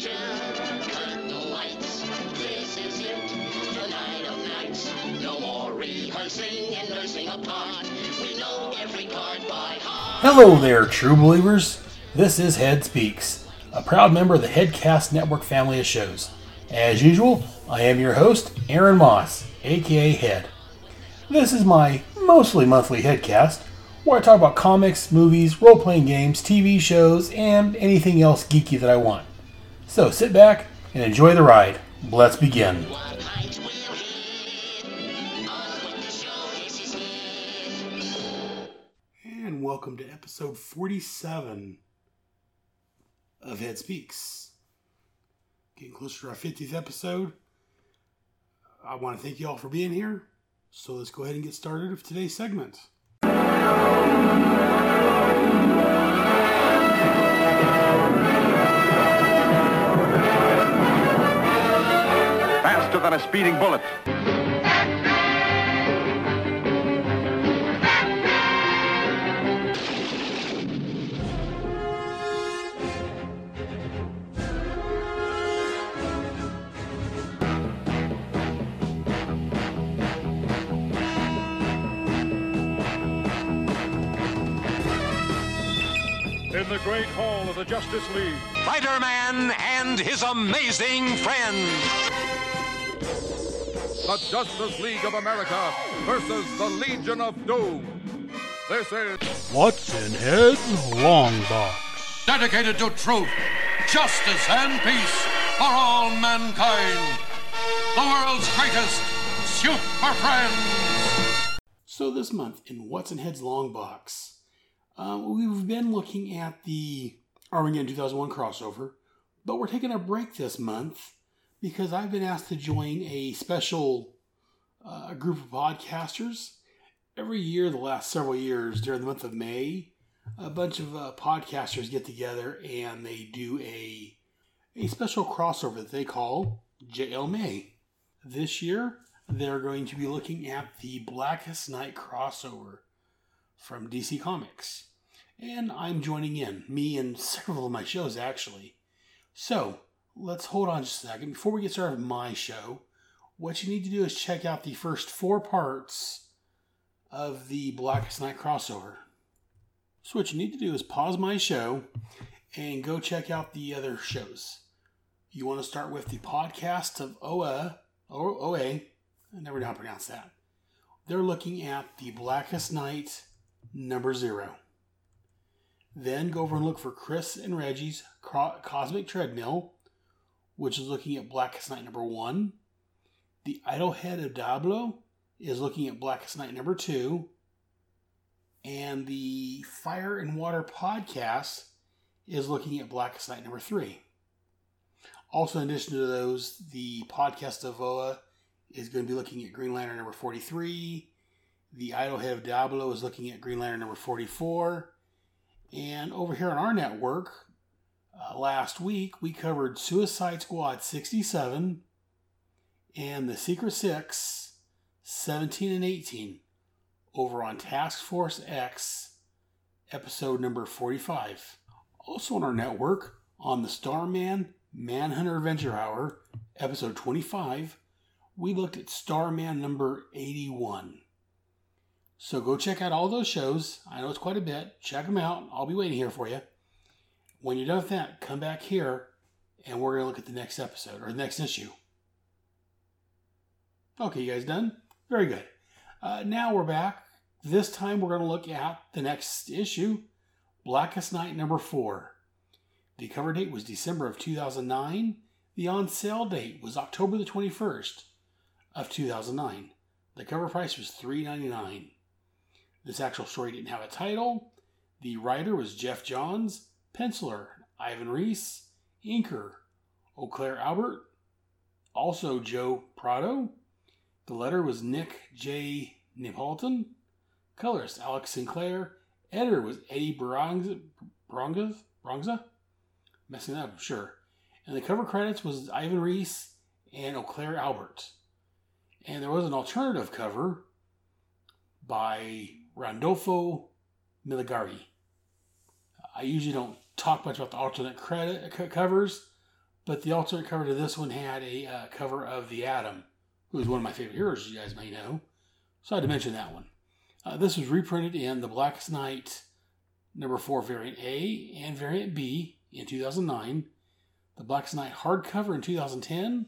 danger. Cut the lights. This is it. The night of nights. No more rehearsing and nursing a part. We know every card by heart. Hello there, true believers. This is Head Speaks, a proud member of the Headcast Network family of shows. As usual, I am your host, Aaron Moss, aka Head. This is my mostly monthly Headcast, where I talk about comics, movies, role-playing games, TV shows, and anything else geeky that I want. So sit back and enjoy the ride. Let's begin. And welcome to episode 47 of Head Speaks. Getting closer to our 50th episode. I want to thank you all for being here. So let's go ahead and get started with today's segment. Faster than a speeding bullet. The great hall of the Justice League. Spider-Man and his amazing friends. The Justice League of America versus the Legion of Doom. This is What's in Head's Long Box. Dedicated to truth, justice, and peace for all mankind. The world's greatest super friends. So this month in What's in Head's Long Box, we've been looking at the Armageddon 2001 crossover, but we're taking a break this month because I've been asked to join a special group of podcasters. Every year, the last several years, during the month of May, a bunch of podcasters get together and they do a special crossover that they call JL May. This year, they're going to be looking at the Blackest Night crossover from DC Comics. And I'm joining in, me and several of my shows actually. So, let's hold on just a second. Before we get started with my show, what you need to do is check out the first four parts of the Blackest Night crossover. So what you need to do is pause my show and go check out the other shows. You want to start with the Podcast of OA, I never know how to pronounce that. They're looking at the Blackest Night number 0. Then go over and look for Chris and Reggie's Cosmic Treadmill, which is looking at Blackest Night number 1. The Idlehead of Diablo is looking at Blackest Night number 2. And the Fire and Water podcast is looking at Blackest Night number 3. Also, in addition to those, the Podcast of OA is going to be looking at Green Lantern number 43. The Idlehead of Diablo is looking at Green Lantern number 44. And over here on our network, last week, we covered Suicide Squad 67 and The Secret Six, 17 and 18, over on Task Force X, episode number 45. Also on our network, on the Starman Manhunter Adventure Hour, episode 25, we looked at Starman number 81. So go check out all those shows. I know it's quite a bit. Check them out. I'll be waiting here for you. When you're done with that, come back here and we're going to look at the next episode or the next issue. Okay, you guys done? Very good. Now we're back. This time we're going to look at the next issue, Blackest Night number 4. The cover date was December of 2009. The on-sale date was October the 21st of 2009. The cover price was $3.99. This actual story didn't have a title. The writer was Geoff Johns, penciler Ivan Reis, inker Oclair Albert, also Joe Prado. The letter was Nick J. Neapolitan, colorist Alex Sinclair, editor was Eddie Bronza? Messing that up, I'm sure. And the cover credits was Ivan Reis and Oclair Albert. And there was an alternative cover by Randolfo Miligari. I usually don't talk much about the alternate credit covers, But the alternate cover to this one had a cover of the Atom, who is one of my favorite heroes, as you guys may know. So I had to mention that one. This was reprinted in the Blackest Night number 4 variant A and variant B in 2009, the Blackest Night hardcover in 2010,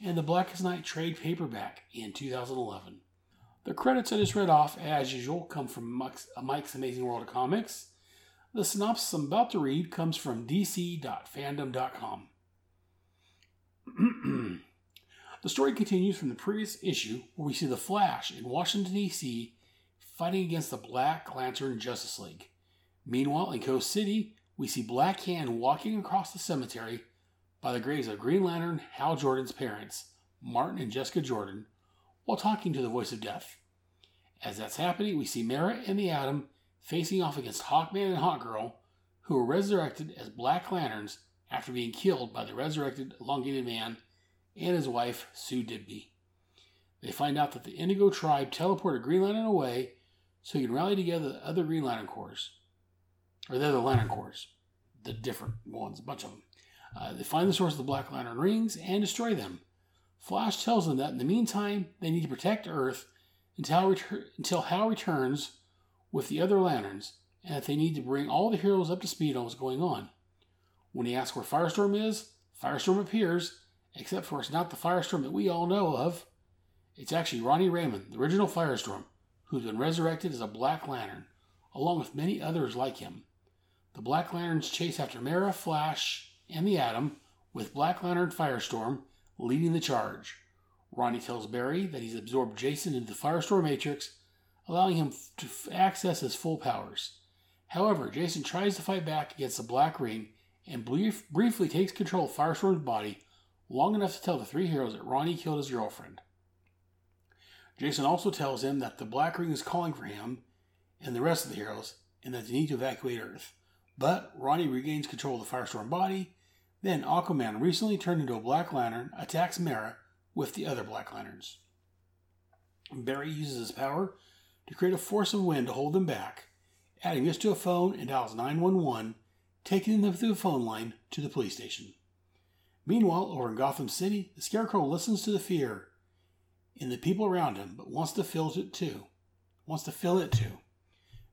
and the Blackest Night trade paperback in 2011. The credits I just read off, as usual, come from Mike's Amazing World of Comics. The synopsis I'm about to read comes from dc.fandom.com. The story continues from the previous issue where we see the Flash in Washington, D.C. fighting against the Black Lantern Justice League. Meanwhile, in Coast City, we see Black Hand walking across the cemetery by the graves of Green Lantern Hal Jordan's parents, Martin and Jessica Jordan, while talking to the Voice of Death. As that's happening, we see Mera and the Atom facing off against Hawkman and Hawkgirl, who were resurrected as Black Lanterns after being killed by the resurrected elongated man and his wife, Sue Dibby. They find out that the Indigo tribe teleported Green Lantern away so he can rally together the other Green Lantern Corps. Or they're the Lantern Corps. The different ones, a bunch of them. They find the source of the Black Lantern rings and destroy them. Flash tells them that in the meantime, they need to protect Earth until Hal returns with the other Lanterns, and that they need to bring all the heroes up to speed on what's going on. When he asks where Firestorm is, Firestorm appears, except for it's not the Firestorm that we all know of. It's actually Ronnie Raymond, the original Firestorm, who's been resurrected as a Black Lantern, along with many others like him. The Black Lanterns chase after Mera, Flash, and the Atom, with Black Lantern Firestorm leading the charge. Ronnie tells Barry that he's absorbed Jason into the Firestorm Matrix, allowing him to access his full powers. However, Jason tries to fight back against the Black Ring and briefly takes control of Firestorm's body long enough to tell the three heroes that Ronnie killed his girlfriend. Jason also tells him that the Black Ring is calling for him and the rest of the heroes, and that they need to evacuate Earth. But Ronnie regains control of the Firestorm body. Then Aquaman, recently turned into a Black Lantern, attacks Mera with the other Black Lanterns. Barry uses his power to create a force of wind to hold them back, adding this to a phone and dials 911, taking them through the phone line to the police station. Meanwhile, over in Gotham City, the Scarecrow listens to the fear in the people around him, but wants to feel it too.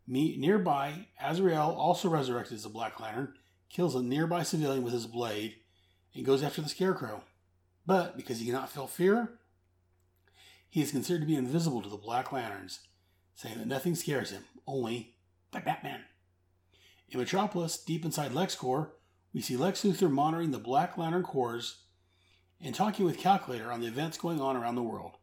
Nearby, Azrael, also resurrected as a Black Lantern, kills a nearby civilian with his blade and goes after the Scarecrow. But because he cannot feel fear, he is considered to be invisible to the Black Lanterns, saying that nothing scares him, only the Batman. In Metropolis, deep inside LexCorp, we see Lex Luthor monitoring the Black Lantern Corps and talking with Calculator on the events going on around the world.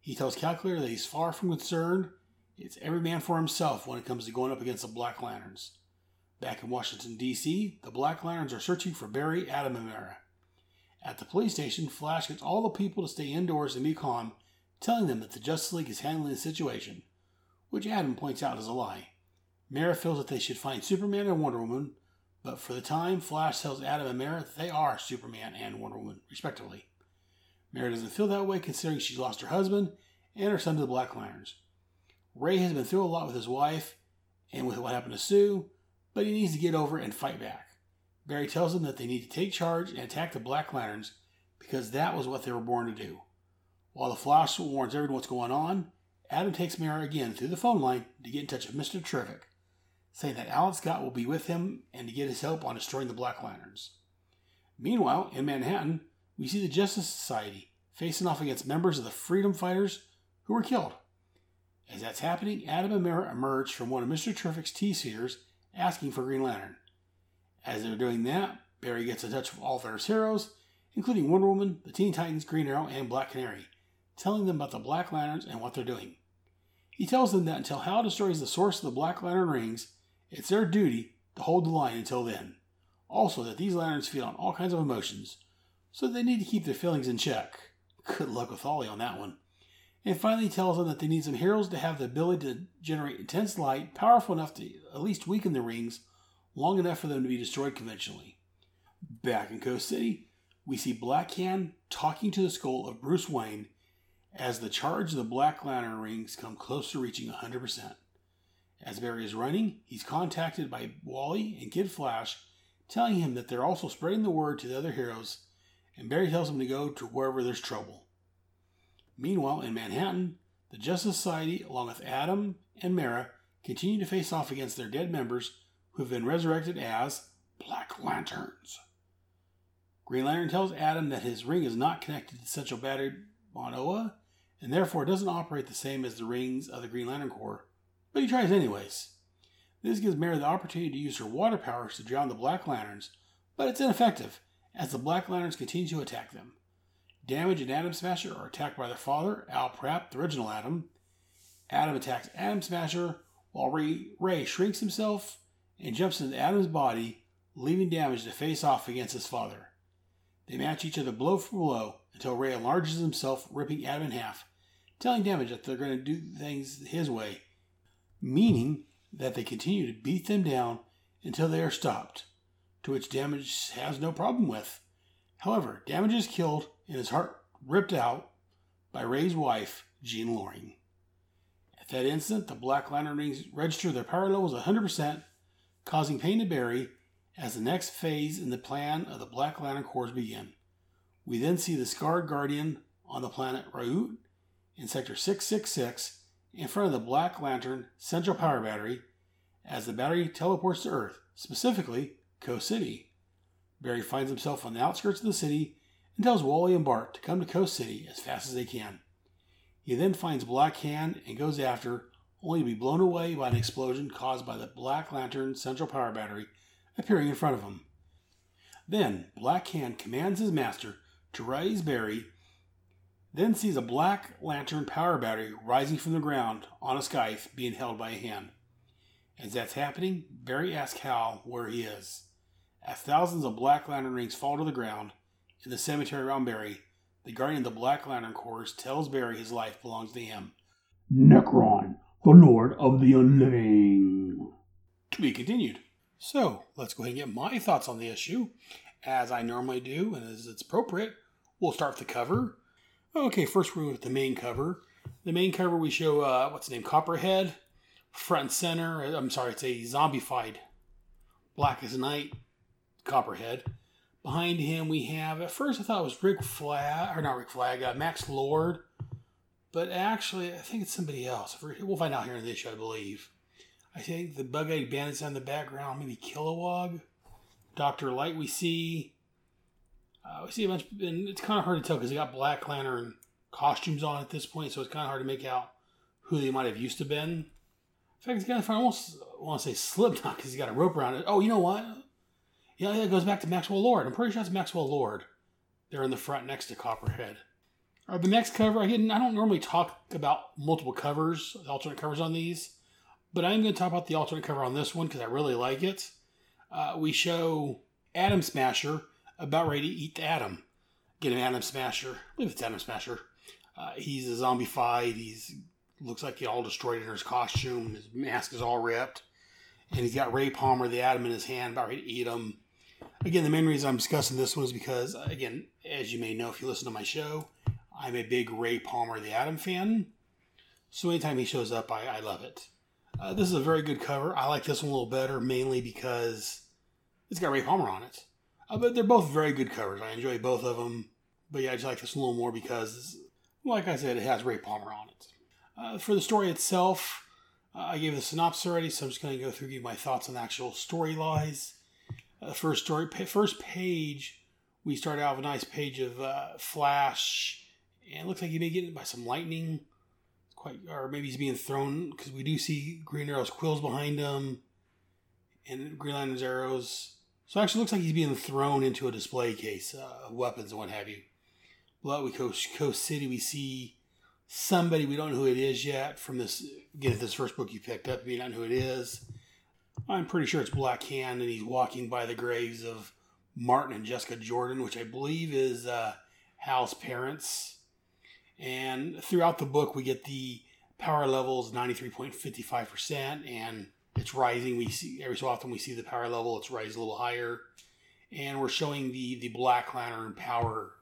He tells Calculator that he's far from concerned. It's every man for himself when it comes to going up against the Black Lanterns. Back in Washington, D.C., the Black Lanterns are searching for Barry, Atom, and Mera. At the police station, Flash gets all the people to stay indoors and be calm, telling them that the Justice League is handling the situation, which Atom points out is a lie. Mera feels that they should find Superman and Wonder Woman, but for the time, Flash tells Atom and Mera that they are Superman and Wonder Woman, respectively. Mera doesn't feel that way, considering she lost her husband and her son to the Black Lanterns. Ray has been through a lot with his wife and with what happened to Sue, but he needs to get over and fight back. Barry tells them that they need to take charge and attack the Black Lanterns because that was what they were born to do. While the Flash warns everyone what's going on, Atom takes Mera again through the phone line to get in touch with Mr. Terrific, saying that Alan Scott will be with him and to get his help on destroying the Black Lanterns. Meanwhile, in Manhattan, we see the Justice Society facing off against members of the Freedom Fighters who were killed. As that's happening, Atom and Mera emerge from one of Mr. Terrific's T-spheres asking for Green Lantern. As they're doing that, Barry gets in touch with all their heroes, including Wonder Woman, the Teen Titans, Green Arrow, and Black Canary, telling them about the Black Lanterns and what they're doing. He tells them that until Hal destroys the source of the Black Lantern rings, it's their duty to hold the line until then. Also that these Lanterns feed on all kinds of emotions, so they need to keep their feelings in check. Good luck with Ollie on that one. And finally tells them that they need some heroes to have the ability to generate intense light, powerful enough to at least weaken the rings, long enough for them to be destroyed conventionally. Back in Coast City, we see Black Hand talking to the skull of Bruce Wayne as the charge of the Black Lantern rings come close to reaching 100%. As Barry is running, he's contacted by Wally and Kid Flash, telling him that they're also spreading the word to the other heroes and Barry tells him to go to wherever there's trouble. Meanwhile, in Manhattan, the Justice Society, along with Atom and Mera, continue to face off against their dead members who have been resurrected as Black Lanterns. Green Lantern tells Atom that his ring is not connected to the central battery on OA, and therefore doesn't operate the same as the rings of the Green Lantern Corps, but he tries anyways. This gives Mera the opportunity to use her water powers to drown the Black Lanterns, but it's ineffective, as the Black Lanterns continue to attack them. Damage and Atom Smasher are attacked by their father, Al Pratt, the original Atom. Atom attacks Atom Smasher, while Ray shrinks himself and jumps into Atom's body, leaving Damage to face off against his father. They match each other blow for blow until Ray enlarges himself, ripping Atom in half, telling Damage that they're going to do things his way, meaning that they continue to beat them down until they are stopped, to which Damage has no problem with. However, Damage is killed and his heart ripped out by Ray's wife, Jean Loring. At that instant, the Black Lantern rings register their power levels 100%, causing pain to Barry as the next phase in the plan of the Black Lantern Corps begin. We then see the scarred Guardian on the planet Raoult in Sector 666 in front of the Black Lantern Central Power Battery as the battery teleports to Earth, specifically Coast City. Barry finds himself on the outskirts of the city and tells Wally and Bart to come to Coast City as fast as they can. He then finds Black Hand and goes after, only to be blown away by an explosion caused by the Black Lantern Central Power Battery appearing in front of him. Then Black Hand commands his master to raise Barry, then sees a Black Lantern power battery rising from the ground on a scythe being held by a hand. As that's happening, Barry asks Hal where he is. As thousands of Black Lantern rings fall to the ground in the cemetery around Barry, the Guardian of the Black Lantern Corps tells Barry his life belongs to him, Necron, the Lord of the Unliving. To be continued. So, let's go ahead and get my thoughts on the issue. As I normally do, and as it's appropriate, we'll start with the cover. Okay, first we're with the main cover. The main cover we show, Copperhead. Front and center, it's a zombified Blackest Night Copperhead. Behind him we have, at first I thought it was Max Lord. But actually, I think it's somebody else. We'll find out here in the issue, I believe. I think the bug-eyed bandits on the background, maybe Kilowog. Dr. Light we see. We see a bunch, and it's kind of hard to tell because they got Black Lantern costumes on at this point, so it's kind of hard to make out who they might have used to been. In fact, it's kind of fun. I almost want to say Slipknot because he's got a rope around it. Oh, you know what? Yeah, it goes back to Maxwell Lord. I'm pretty sure it's Maxwell Lord. They're in the front next to Copperhead. All right, the next cover, I don't normally talk about multiple covers, alternate covers on these, but I am going to talk about the alternate cover on this one because I really like it. We show Atom Smasher about ready to eat the Atom. Get an Atom Smasher. I believe it's Atom Smasher. He's a zombified. Looks like he all destroyed in his costume. His mask is all ripped. And he's got Ray Palmer, the Atom, in his hand, about ready to eat him. Again, the main reason I'm discussing this one is because, again, as you may know if you listen to my show, I'm a big Ray Palmer, the Atom fan. So anytime he shows up, I love it. This is a very good cover. I like this one a little better, mainly because it's got Ray Palmer on it. But they're both very good covers. I enjoy both of them. But yeah, I just like this one a little more because, like I said, it has Ray Palmer on it. For the story itself, I gave the synopsis already, so I'm just going to go through and give my thoughts on the actual storylines. First page, we start out with a nice page of Flash, and it looks like he may get hit by some lightning. Or maybe he's being thrown, because we do see Green Arrow's quills behind him and Green Lantern's arrows. So it actually looks like he's being thrown into a display case of weapons and what have you. But we Coast City, we see somebody, we don't know who it is yet from this, again, this first book you picked up, you may not know who it is. I'm pretty sure it's Black Hand, and he's walking by the graves of Martin and Jessica Jordan, which I believe is Hal's parents. And throughout the book, we get the power levels 93.55%, and it's rising. We see every so often we see the power level; it's rising a little higher. And we're showing the Black Lantern power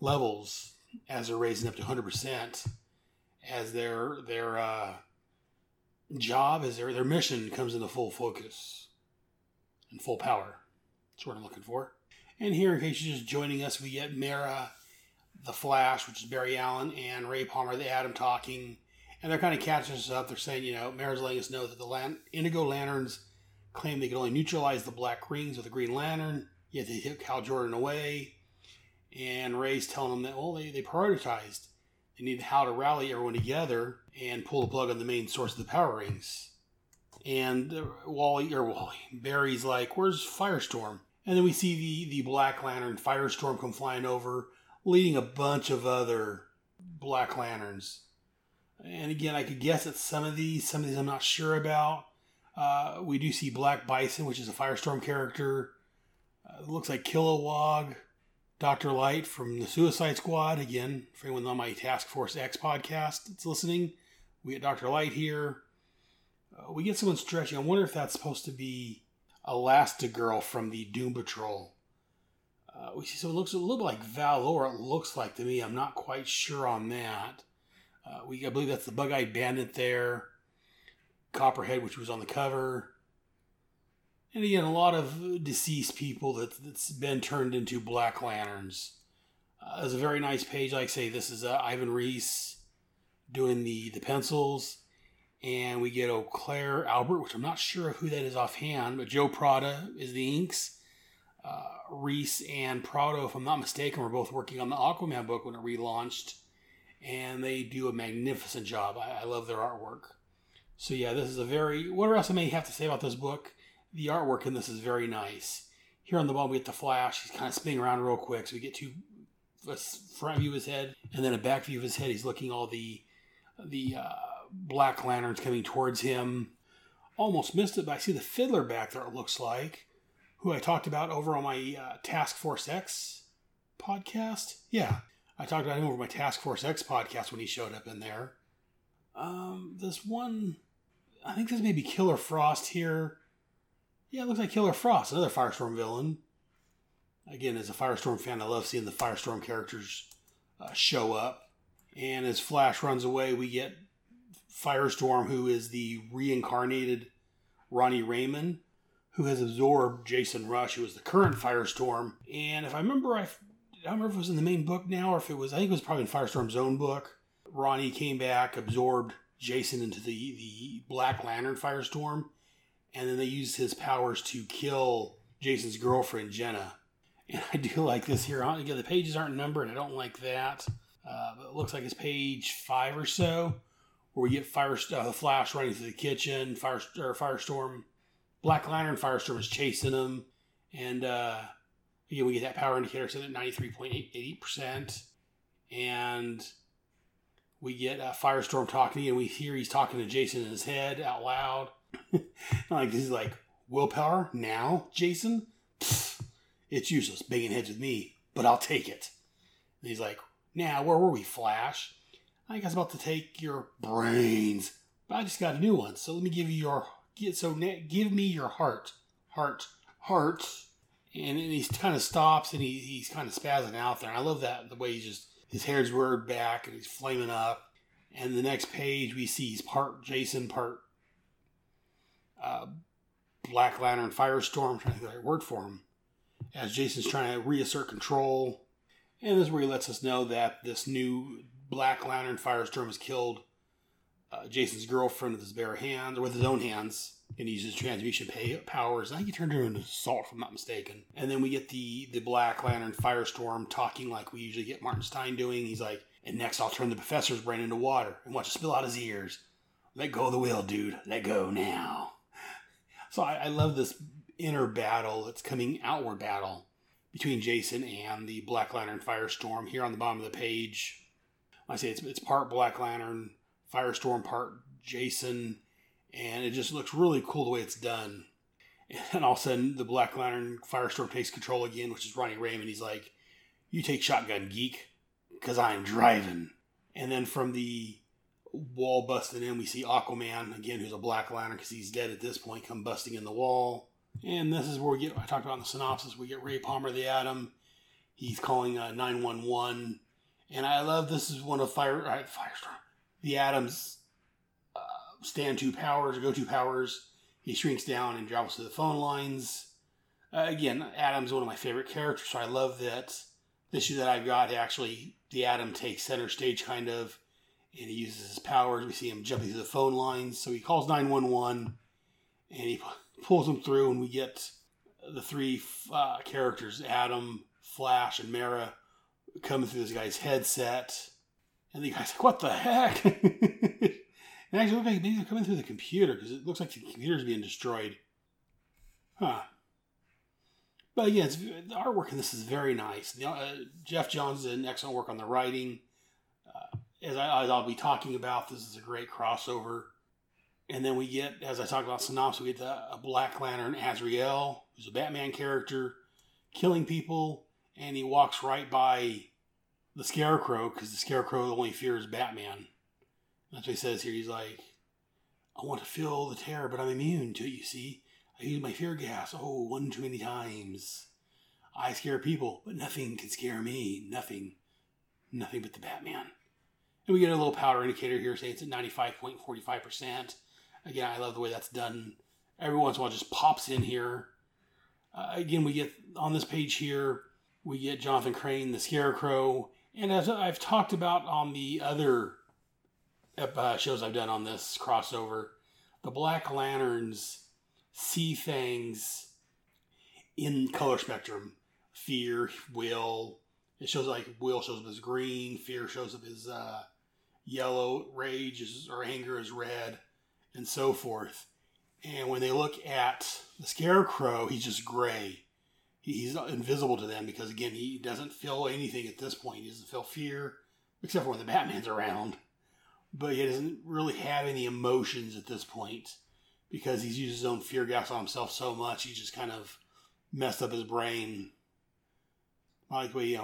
levels as they're raising up to 100%, as their job, as their mission comes into full focus and full power. That's what I'm looking for. And here, in case you're just joining us, we get Mera, the Flash, which is Barry Allen, and Ray Palmer, the Atom, talking. And they're kind of catching us up. They're saying, you know, Mera's letting us know that the Indigo Lanterns claim they can only neutralize the black rings with a Green Lantern, yet they hit Hal Jordan away. And Ray's telling them that, well, they prioritized. They need Hal to rally everyone together and pull the plug on the main source of the power rings. And Barry's like, where's Firestorm? And then we see the Black Lantern Firestorm come flying over, leading a bunch of other Black Lanterns. And again, I could guess at some of these I'm not sure about. We do see Black Bison, which is a Firestorm character. Looks like Kilowog. Dr. Light from the Suicide Squad. Again, for anyone on my Task Force X podcast that's listening, we get Dr. Light here. We get someone stretching. I wonder if that's supposed to be Elastigirl from the Doom Patrol. We see someone looks a little bit like Valor, it looks like to me. I'm not quite sure on that. I believe that's the Bug-Eyed Bandit there. Copperhead, which was on the cover. And again, a lot of deceased people that's been turned into Black Lanterns. It's a very nice page. Like I say, this is Ivan Reis doing the pencils. And we get Oclair Albert, which I'm not sure of who that is offhand, but Joe Prada is the inks. Reis and Prado, if I'm not mistaken, were both working on the Aquaman book when it relaunched. And they do a magnificent job. I love their artwork. So yeah, this is a very... Whatever else I may have to say about this book... The artwork in this is very nice. Here on the bottom, we get the Flash. He's kind of spinning around real quick. So we get a front view of his head and then a back view of his head. He's looking all the Black Lanterns coming towards him. Almost missed it, but I see the Fiddler back there, it looks like, who I talked about over on my Task Force X podcast. Yeah, I talked about him over my Task Force X podcast when he showed up in there. This one, I think this may be Killer Frost here. Yeah, it looks like Killer Frost, another Firestorm villain. Again, as a Firestorm fan, I love seeing the Firestorm characters show up. And as Flash runs away, we get Firestorm, who is the reincarnated Ronnie Raymond, who has absorbed Jason Rusch, who is the current Firestorm. And if I remember, I don't remember if it was in the main book now, or if it was, I think it was probably in Firestorm's own book. Ronnie came back, absorbed Jason into the Black Lantern Firestorm. And then they use his powers to kill Jason's girlfriend, Jenna. And I do like this here. Again, the pages aren't numbered. I don't like that. But it looks like it's page 5 or so, where we get the Flash running through the kitchen. Firestorm, Black Lantern Firestorm is chasing him. And again, we get that power indicator set at 93.88%. And we get Firestorm talking. And we hear he's talking to Jason in his head out loud. Like he's like, willpower now, Jason? Pfft, it's useless banging heads with me, but I'll take it. And he's like, now where were we, Flash? I think I was about to take your brains, but I just got a new one. So let me give you give me your heart. And he kind of stops and he's kind of spazzing out there. And I love that the way he's just his hair's whirred back and he's flaming up. And the next page we see he's part Jason, part. Black Lantern Firestorm, I'm trying to think of the right word for him, as Jason's trying to reassert control. And this is where he lets us know that this new Black Lantern Firestorm has killed Jason's girlfriend with his bare hands, or with his own hands, and he uses transmutation powers. I think he turned her into salt, if I'm not mistaken. And then we get the Black Lantern Firestorm talking like we usually get Martin Stein doing. He's like, and next I'll turn the professor's brain into water and watch it spill out his ears. Let go of the will, dude. Let go now. So I love this inner battle that's coming outward battle between Jason and the Black Lantern Firestorm here on the bottom of the page. Like I say, it's part Black Lantern Firestorm, part Jason, and it just looks really cool the way it's done. And all of a sudden, the Black Lantern Firestorm takes control again, which is Ronnie Raymond. He's like, you take shotgun, geek, because I'm driving. And then from the wall busting in, we see Aquaman again, who's a Black Lantern because he's dead at this point, come busting in the wall. And this is where we get, I talked about in the synopsis, we get Ray Palmer the Atom. He's calling 911, and I love this is one of Firestorm the Atom's go-to powers. He shrinks down and travels to the phone lines. Again, Atom's one of my favorite characters, so I love that the issue that I got, actually, the Atom takes center stage, kind of, and he uses his powers. We see him jumping through the phone lines, so he calls 911, and he pulls them through, and we get the three characters, Atom, Flash, and Mera, coming through this guy's headset, and the guy's like, what the heck? And actually, looks like maybe they're coming through the computer, because it looks like the computer's being destroyed. Huh. But again, the artwork in this is very nice. Geoff Johns did an excellent work on the writing. As I'll be talking about, this is a great crossover. And then we get, as I talk about synopsis, we get a Black Lantern, Azrael, who's a Batman character, killing people. And he walks right by the Scarecrow, because the Scarecrow only fears Batman. That's what he says here. He's like, I want to feel the terror, but I'm immune to it, you see. I use my fear gas, one too many times. I scare people, but nothing can scare me. Nothing but the Batman. And we get a little power indicator here saying it's at 95.45%. Again, I love the way that's done. Every once in a while it just pops in here. Again, we get on this page here, we get Jonathan Crane, the Scarecrow. And as I've talked about on the other shows I've done on this crossover, the Black Lanterns see things in color spectrum. Fear, will. It shows like will shows up as green. Fear shows up as yellow. Rage or anger is red. And so forth. And when they look at the Scarecrow, he's just gray. He's invisible to them because, again, he doesn't feel anything at this point. He doesn't feel fear, except for when the Batman's around. But he doesn't really have any emotions at this point, because he's used his own fear gas on himself so much, he just kind of messed up his brain. I like the way,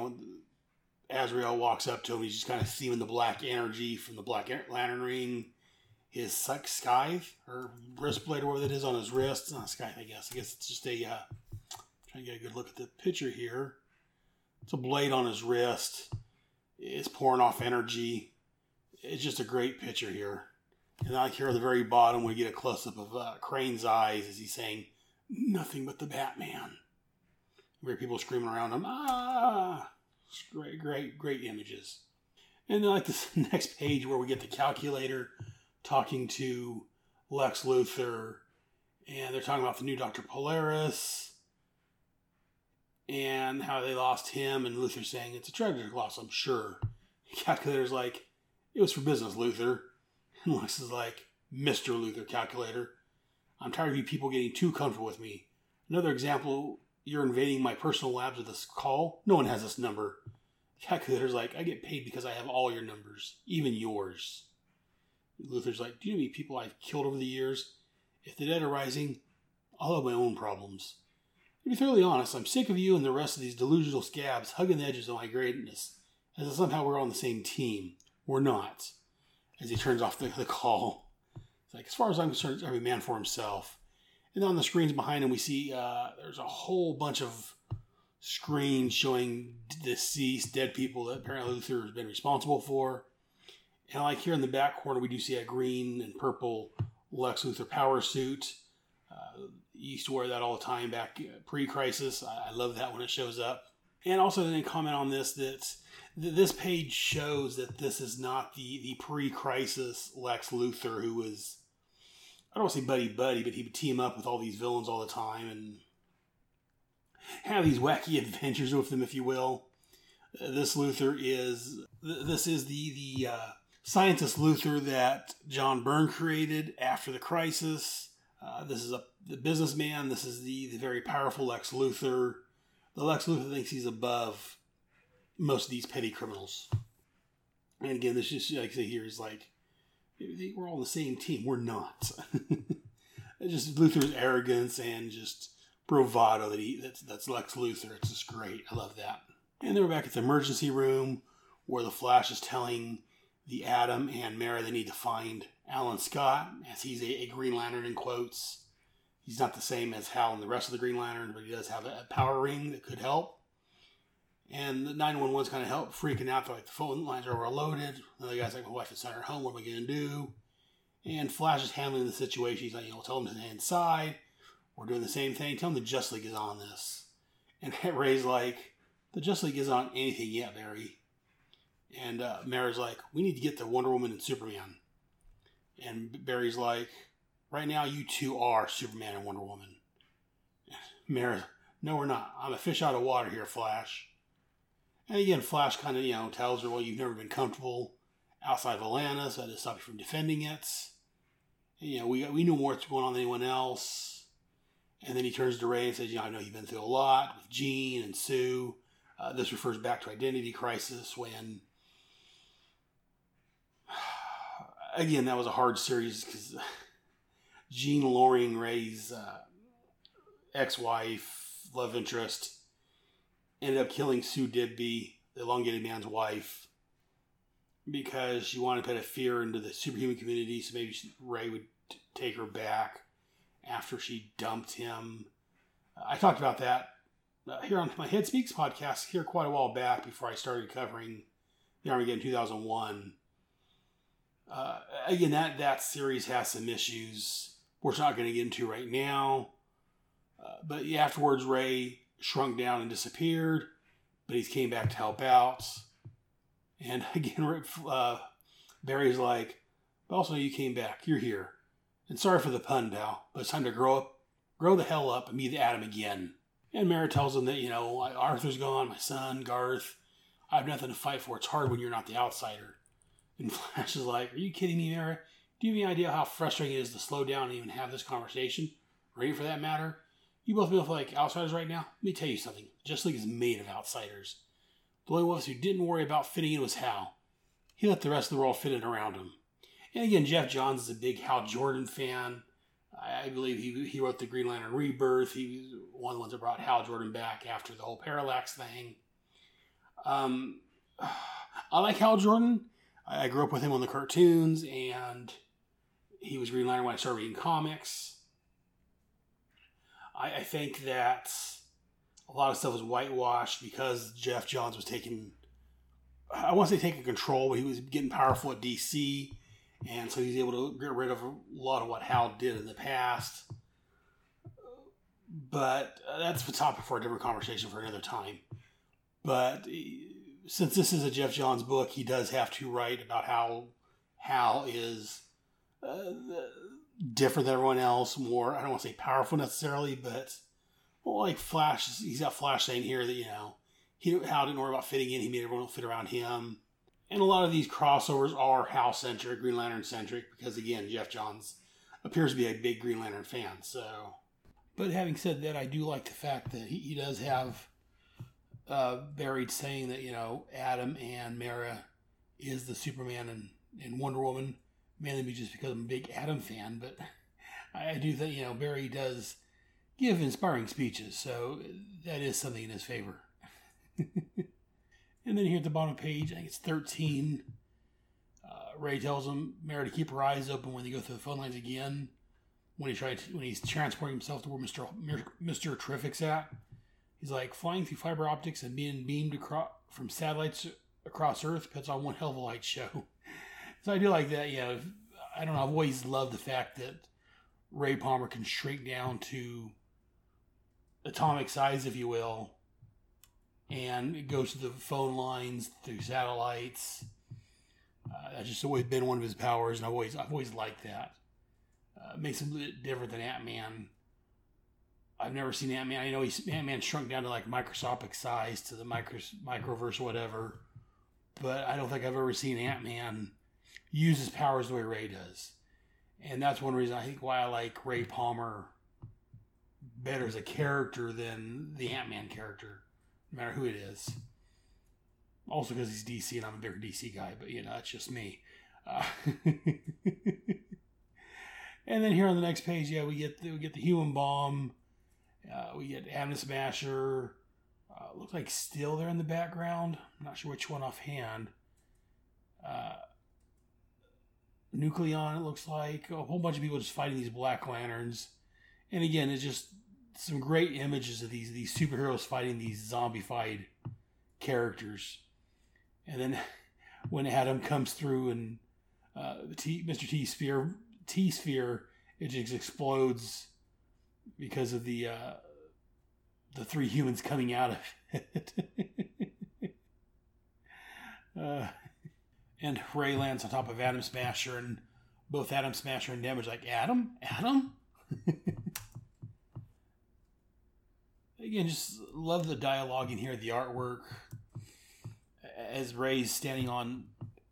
Azrael walks up to him, he's just kind of seeing the black energy from the Black Lantern ring. His scythe, or wrist blade, or whatever that is on his wrist. It's not a scythe, I guess. I guess it's just a, trying to get a good look at the picture here. It's a blade on his wrist. It's pouring off energy. It's just a great picture here. And like here at the very bottom, we get a close-up of Crane's eyes as he's saying, nothing but the Batman. We hear people screaming around him, ah! Great images. And then like this next page where we get the calculator talking to Lex Luthor. And they're talking about the new Dr. Polaris. And how they lost him. And Luthor's saying, it's a tragic loss, I'm sure. The calculator's like, it was for business, Luthor. And Lex is like, Mr. Luthor, calculator. I'm tired of you people getting too comfortable with me. Another example, you're invading my personal labs with this call. No one has this number. The calculator's like, I get paid because I have all your numbers, even yours. Luthor's like, do you know how many people I've killed over the years? If the dead are rising, I'll have my own problems. To be thoroughly honest, I'm sick of you and the rest of these delusional scabs hugging the edges of my greatness, as if somehow we're on the same team. We're not. As he turns off the call. It's like, as far as I'm concerned, it's every man for himself. And on the screens behind him, we see there's a whole bunch of screens showing deceased, dead people that apparently Luthor has been responsible for. And like here in the back corner, we do see a green and purple Lex Luthor power suit. He used to wear that all the time back pre-crisis. I love that when it shows up. And also then comment on this, that this page shows that this is not the pre-crisis Lex Luthor who was, I don't want to say buddy-buddy, but he would team up with all these villains all the time and have these wacky adventures with them, if you will. This Luthor is the scientist Luthor that John Byrne created after the crisis. This is the businessman. This is the very powerful Lex Luthor. The Lex Luthor thinks he's above most of these petty criminals. And again, this just, like I say here, is like, we're all on the same team. We're not. It's just Luthor's arrogance and just bravado that's Lex Luthor. It's just great. I love that. And then we're back at the emergency room where the Flash is telling the Atom and Mera they need to find Alan Scott, as he's a Green Lantern in quotes. He's not the same as Hal and the rest of the Green Lantern, but he does have a power ring that could help. And the 911's kind of freaking out. They're like, the phone lines are overloaded. Another guy's like, my wife is sent her home. What am I going to do? And Flash is handling the situation. He's like, tell him to stay inside. We're doing the same thing. Tell them the Justice League is on this. And Ray's like, the Justice League isn't on anything yet, Barry. And Mera's like, we need to get to Wonder Woman and Superman. And Barry's like, right now you two are Superman and Wonder Woman. And Mera's, no, we're not. I'm a fish out of water here, Flash. And again, Flash kind of, tells her, well, you've never been comfortable outside of Atlanta, so I had to stop you from defending it. And, we knew more was going on than anyone else. And then he turns to Ray and says, I know you've been through a lot with Jean and Sue. This refers back to Identity Crisis when... Again, that was a hard series because Jean Loring, Ray's ex-wife, love interest, ended up killing Sue Dibby, the elongated man's wife, because she wanted to put a fear into the superhuman community, so maybe Ray would take her back after she dumped him. I talked about that here on my Head Speaks podcast here quite a while back before I started covering the Armageddon 2001. Again, that series has some issues we're not going to get into right now. But afterwards, Ray shrunk down and disappeared, but he came back to help out. And again, Barry's like, but also you came back. You're here. And sorry for the pun, pal, but it's time to grow the hell up and be the Atom again. And Mera tells him that, Arthur's gone, my son, Garth. I have nothing to fight for. It's hard when you're not the outsider. And Flash is like, are you kidding me, Mera? Do you have any idea how frustrating it is to slow down and even have this conversation? Or even for that matter? You both feel like outsiders right now? Let me tell you something. Justice League is made of outsiders. The only one of us who didn't worry about fitting in was Hal. He let the rest of the world fit in around him. And again, Geoff Johns is a big Hal Jordan fan. I believe he wrote the Green Lantern Rebirth. He was one of the ones that brought Hal Jordan back after the whole Parallax thing. I like Hal Jordan. I grew up with him on the cartoons, and he was Green Lantern when I started reading comics. I think that a lot of stuff was whitewashed because Geoff Johns was taking control, but he was getting powerful at DC. And so he's able to get rid of a lot of what Hal did in the past. But that's the topic for a different conversation for another time. But since this is a Geoff Johns book, he does have to write about how Hal is different than everyone else, more, I don't want to say powerful necessarily, but like Flash, he's got Flash saying here that, Hal didn't worry about fitting in, he made everyone fit around him. And a lot of these crossovers are Hal-centric, Green Lantern-centric, because again, Geoff Johns appears to be a big Green Lantern fan, so. But having said that, I do like the fact that he does have Barry saying that, Atom and Mera is the Superman and Wonder Woman, mainly just because I'm a big Atom fan, but I do think, Barry does give inspiring speeches, so that is something in his favor. And then here at the bottom page, I think it's 13, Ray tells him, Mera, to keep her eyes open when they go through the phone lines again, when he's transporting himself to where Mr. Terrific's at. He's like, flying through fiber optics and being beamed from satellites across Earth puts on one hell of a light show. So I do like that, I don't know, I've always loved the fact that Ray Palmer can shrink down to atomic size, if you will, and it goes to the phone lines, through satellites. That's just always been one of his powers, and I've always liked that. Makes him a bit different than Ant-Man. I've never seen Ant-Man. I know Ant-Man shrunk down to like microscopic size to the microverse or whatever, but I don't think I've ever seen Ant-Man use his powers the way Ray does. And that's one reason I think why I like Ray Palmer better as a character than the Ant-Man character. No matter who it is. Also because he's DC and I'm a bigger DC guy, but that's just me. And then here on the next page, we get the human bomb. We get Atom Smasher. Looks like Steel there in the background. I'm not sure which one offhand. Nucleon, it looks like. A whole bunch of people just fighting these Black Lanterns. And again, it's just some great images of these superheroes fighting these zombified characters. And then when Atom comes through and Mr. T-Sphere, it just explodes because of the three humans coming out of it. And Ray lands on top of Atom Smasher, and both Atom Smasher and Damage are like, Atom? Again, just love the dialogue in here, the artwork. As Ray's standing on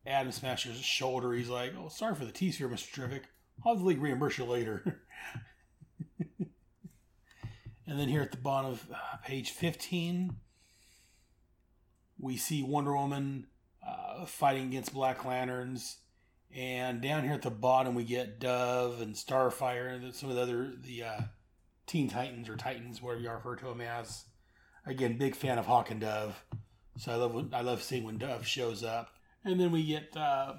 Atom Smasher's shoulder, he's like, "Oh, sorry for the tease here, Mr. Terrific. I'll have the league reimburse you later." And then here at the bottom of page 15, we see Wonder Woman fighting against Black Lanterns. And down here at the bottom, we get Dove and Starfire and some of the other Teen Titans or Titans, whatever you refer to them as. Again, big fan of Hawk and Dove, so I love seeing when Dove shows up. And then we get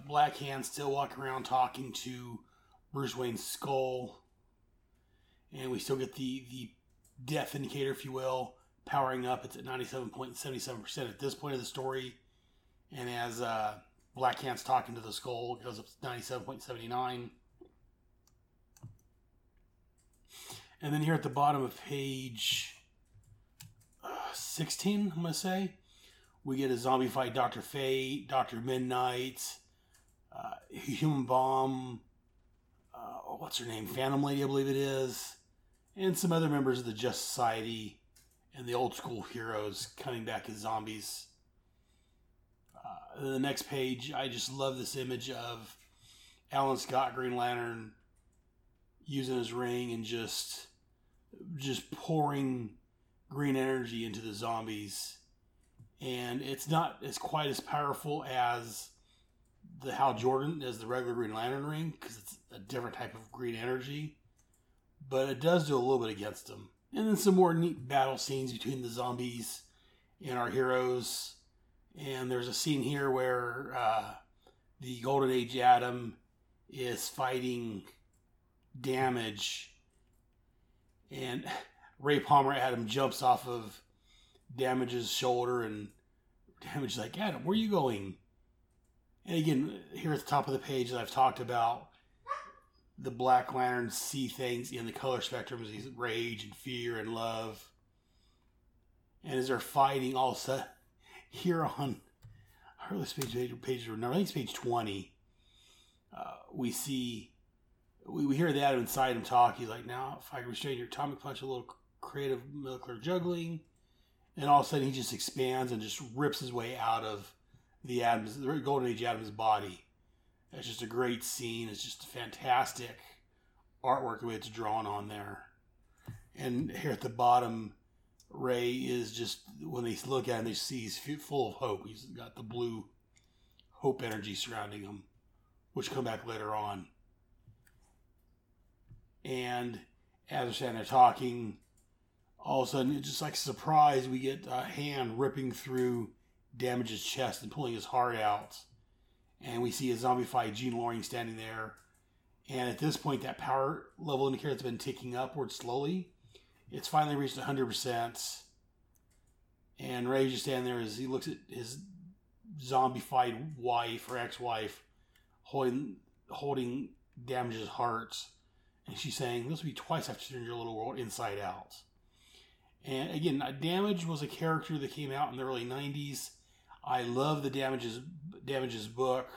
Black Hand still walking around talking to Bruce Wayne's skull, and we still get the death indicator, if you will, powering up. It's at 97.77% at this point of the story, and as Black Hand's talking to the skull, it goes up to 97.79. And then here at the bottom of page 16, I'm going to say, we get a zombie fight, Dr. Fate, Dr. Midnight, Human Bomb, what's her name, Phantom Lady, I believe it is, and some other members of the Just Society and the old school heroes coming back as zombies. The next page, I just love this image of Alan Scott, Green Lantern, using his ring and just pouring green energy into the zombies. And it's not as quite as powerful as the Hal Jordan, as the regular Green Lantern ring, because it's a different type of green energy. But it does do a little bit against them. And then some more neat battle scenes between the zombies and our heroes. And there's a scene here where the Golden Age Atom is fighting Damage, and Ray Palmer Atom jumps off of Damage's shoulder, and Damage's like, "Atom, where are you going?" And again, here at the top of the page, as I've talked about, the Black Lanterns see things in the color spectrums, these rage and fear and love. And as they're fighting, all of a sudden, here on our list page number, I think it's page 20, we see. We hear that inside him talk. He's like, "Now, if I can restrain your atomic punch, a little creative molecular juggling." And all of a sudden, he just expands and just rips his way out of the Golden Age Atom's body. That's just a great scene. It's just fantastic artwork the way it's drawn on there. And here at the bottom, Ray is just, when they look at him, they see he's full of hope. He's got the blue hope energy surrounding him, which come back later on. And as they're standing there talking, all of a sudden, it's just like a surprise, we get a hand ripping through Damage's chest and pulling his heart out. And we see a zombified Gene Loring standing there. And at this point, that power level indicator that's been ticking upward slowly, it's finally reached 100%. And Ray's just standing there as he looks at his zombified wife or ex-wife holding Damage's heart. And she's saying, "This will be twice after you turned your little world inside out." And again, Damage was a character that came out in the early 90s. I love the Damage's book.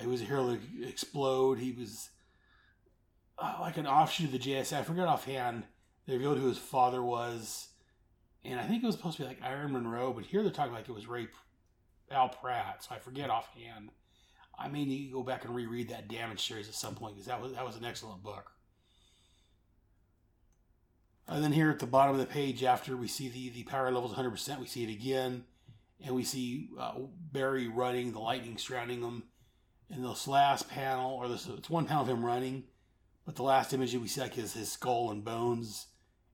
He was a hero to explode. He was like an offshoot of the JSA. I forgot offhand. They revealed who his father was. And I think it was supposed to be like Iron Monroe, but here they're talking like it was Al Pratt. So I forget offhand. I may need to go back and reread that Damage series at some point, because that was an excellent book. And then here at the bottom of the page, after we see the power levels 100%, we see it again. And we see Barry running, the lightning surrounding him. And this last panel, it's one panel of him running, but the last image that we see like is his skull and bones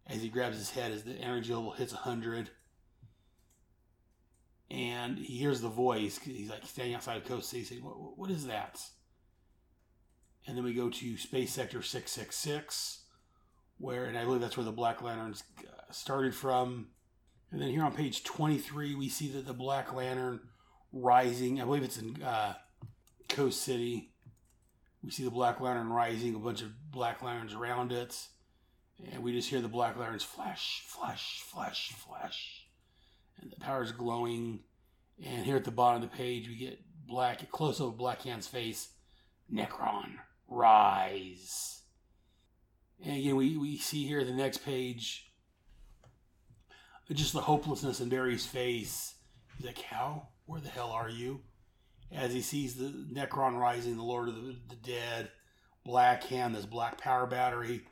as he grabs his head as the energy level hits 100. And he hears the voice. He's like standing outside of Coast City saying, what is that? And then we go to Space Sector 666, and I believe that's where the Black Lanterns started from. And then here on page 23, we see that the Black Lantern rising. I believe it's in Coast City. We see the Black Lantern rising, a bunch of Black Lanterns around it. And we just hear the black lanterns flash, flash, flash, flash. And the power's glowing. And here at the bottom of the page, we get a close-up of Black Hand's face. Necron, rise. And again, we see here the next page, just the hopelessness in Barry's face. He's like, how? Where the hell are you? As he sees the Necron rising, the Lord of the Dead, Black Hand, this black power battery,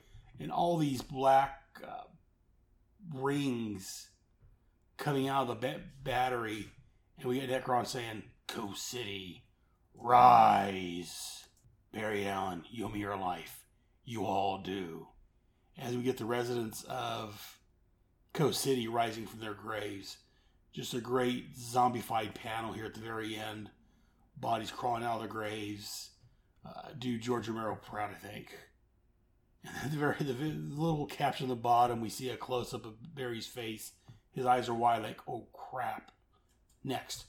and all these black rings coming out of the battery. And we get Necron saying, Coast City, rise. Barry Allen, you owe me your life. You all do. As we get the residents of Coast City rising from their graves. Just a great zombified panel here at the very end. Bodies crawling out of their graves. Do George Romero proud, I think. And at the little caption at the bottom, we see a close-up of Barry's face. His eyes are wide like, oh crap. Next,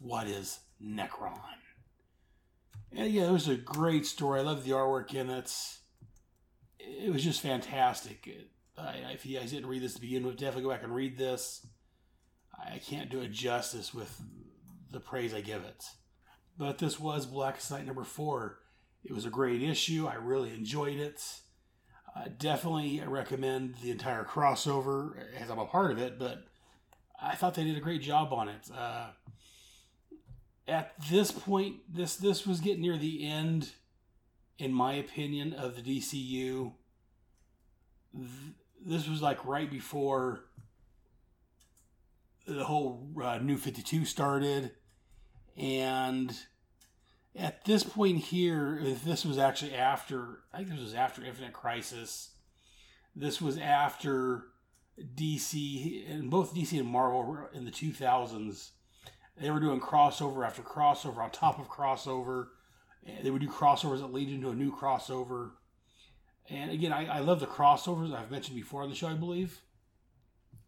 what is Necron? And yeah, it was a great story. I love the artwork in it. It was just fantastic. If you guys didn't read this to begin with, definitely go back and read this. I can't do it justice with the praise I give it. But this was Blackest Night number 4. It was a great issue. I really enjoyed it. Definitely recommend the entire crossover, as I'm a part of it, but I thought they did a great job on it. At this point, this was getting near the end, in my opinion, of the DCU. This was like right before the whole New 52 started. And at this point here, this was actually after, I think this was after Infinite Crisis. This was after DC, and both DC and Marvel were in the 2000s. They were doing crossover after crossover on top of crossover. They would do crossovers that lead into a new crossover. And again, I love the crossovers I've mentioned before on the show, I believe.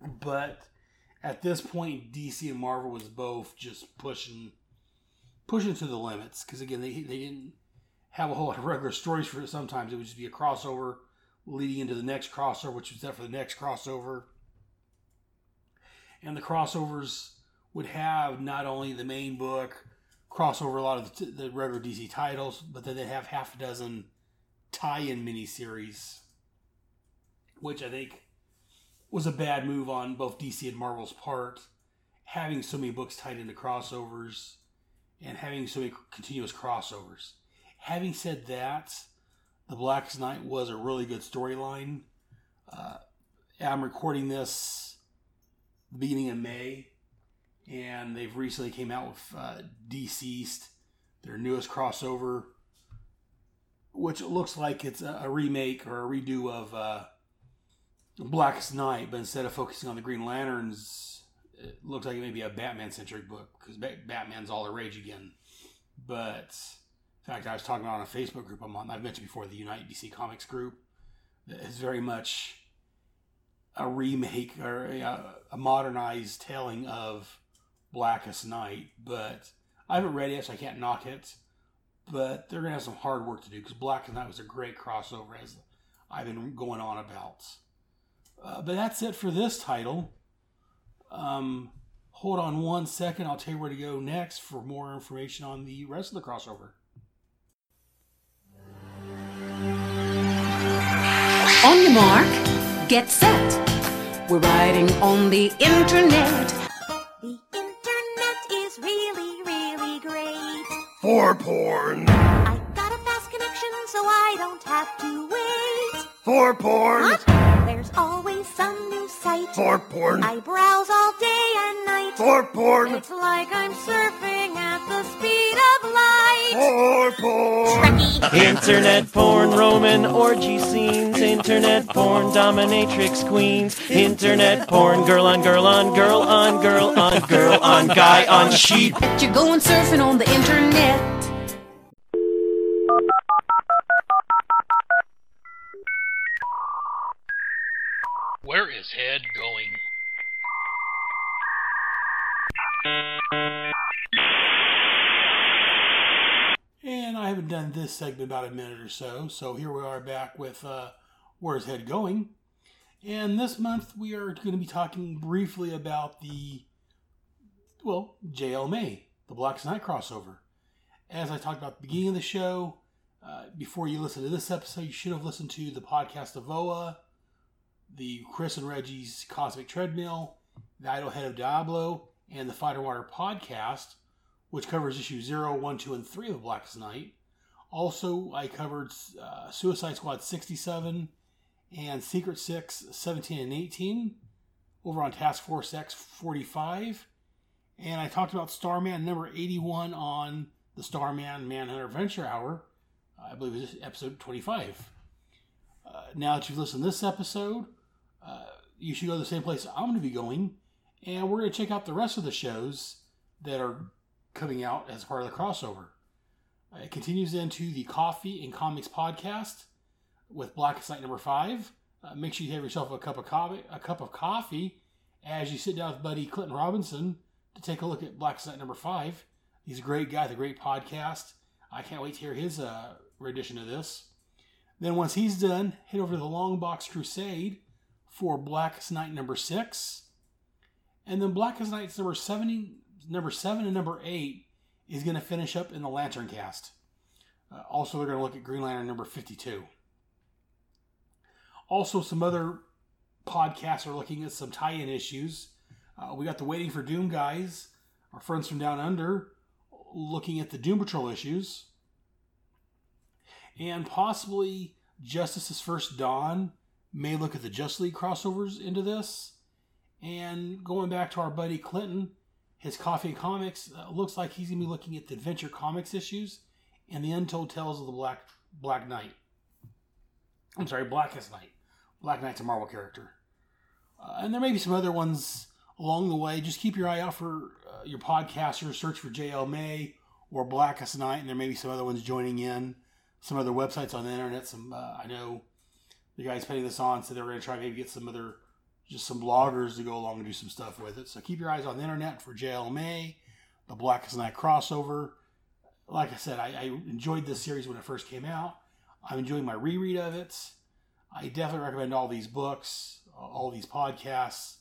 But at this point, DC and Marvel was both just pushing to the limits. Because again, they didn't have a whole lot of regular stories for it sometimes. It would just be a crossover leading into the next crossover, which was set for the next crossover. And the crossovers would have not only the main book, crossover a lot of the regular DC titles, but then they'd have half a dozen tie-in miniseries, which I think was a bad move on both DC and Marvel's part, having so many books tied into crossovers and having so many continuous crossovers. Having said that, The Blackest Night was a really good storyline. I'm recording this the beginning of May, and they've recently came out with Deceased, their newest crossover, which looks like it's a remake or a redo of Blackest Night, but instead of focusing on the Green Lanterns, it looks like it may be a Batman-centric book, because Batman's all the rage again. But in fact, I was talking about on a Facebook group I'm on, I've mentioned before, the Unite DC Comics group, that is very much a remake or a modernized telling of Blackest Night. But I haven't read it, so I can't knock it. But they're going to have some hard work to do, because Blackest Night was a great crossover, as I've been going on about. But that's it for this title. Hold on one second. I'll tell you where to go next for more information on the rest of the crossover. On your mark, get set. We're riding on the internet. The internet is really, really great. For porn. I got a fast connection, so I don't have to wait. For porn. What? There's always some new site. For porn. I browse all day and night. For porn. It's like I'm surfing at the speed of light. For porn. Internet porn, Roman orgy scenes. Internet porn, dominatrix queens. Internet porn, girl on girl on girl on girl on girl on guy on sheep. You're going surfing on the internet. Where is Head going? And I haven't done this segment about a minute or so here we are back with Where's Head Going? And this month we are going to be talking briefly about the, well, JL May, the Blackest Night crossover. As I talked about at the beginning of the show, before you listen to this episode, you should have listened to the Podcast of OA, the Chris and Reggie's Cosmic Treadmill, the Idlehead of Diablo, and the Fighter Water Podcast, which covers issues 0, 1, 2, and 3 of the Blackest Night. Also, I covered Suicide Squad 67 and Secret 6, 17, and 18 over on Task Force X 45. And I talked about Starman number 81 on the Starman Manhunter Adventure Hour. I believe it was episode 25. Now that you've listened to this episode, you should go to the same place I'm going to be going. And we're going to check out the rest of the shows that are coming out as part of the crossover. It continues into the Coffee and Comics podcast with Blackest Night number 5. Make sure you have yourself a cup of coffee as you sit down with buddy Clinton Robinson to take a look at Blackest Night number 5. He's a great guy with a great podcast. I can't wait to hear his rendition of this. Then once he's done, head over to the Long Box Crusade for Blackest Night number 6. And then Blackest Night number 7 and number 8 is going to finish up in the Lantern cast. Also, they're going to look at Green Lantern number 52. Also, some other podcasts are looking at some tie-in issues. We got the Waiting for Doom guys, our friends from Down Under, looking at the Doom Patrol issues. And possibly Justice's First Dawn may look at the Justice League crossovers into this. And going back to our buddy Clinton, his Coffee and Comics looks like he's going to be looking at the Adventure Comics issues and the Untold Tales of the Black Knight. I'm sorry, Blackest Night. Black Knight's a Marvel character. And there may be some other ones along the way. Just keep your eye out for your podcasters. Search for JL May or Blackest Night, and there may be some other ones joining in. Some other websites on the internet. Some I know the guys putting this on said they were going to try maybe get some other, just some bloggers to go along and do some stuff with it. So keep your eyes on the internet for JL May, the Blackest Night crossover. Like I said, I enjoyed this series when it first came out. I'm enjoying my reread of it. I definitely recommend all these books, all these podcasts.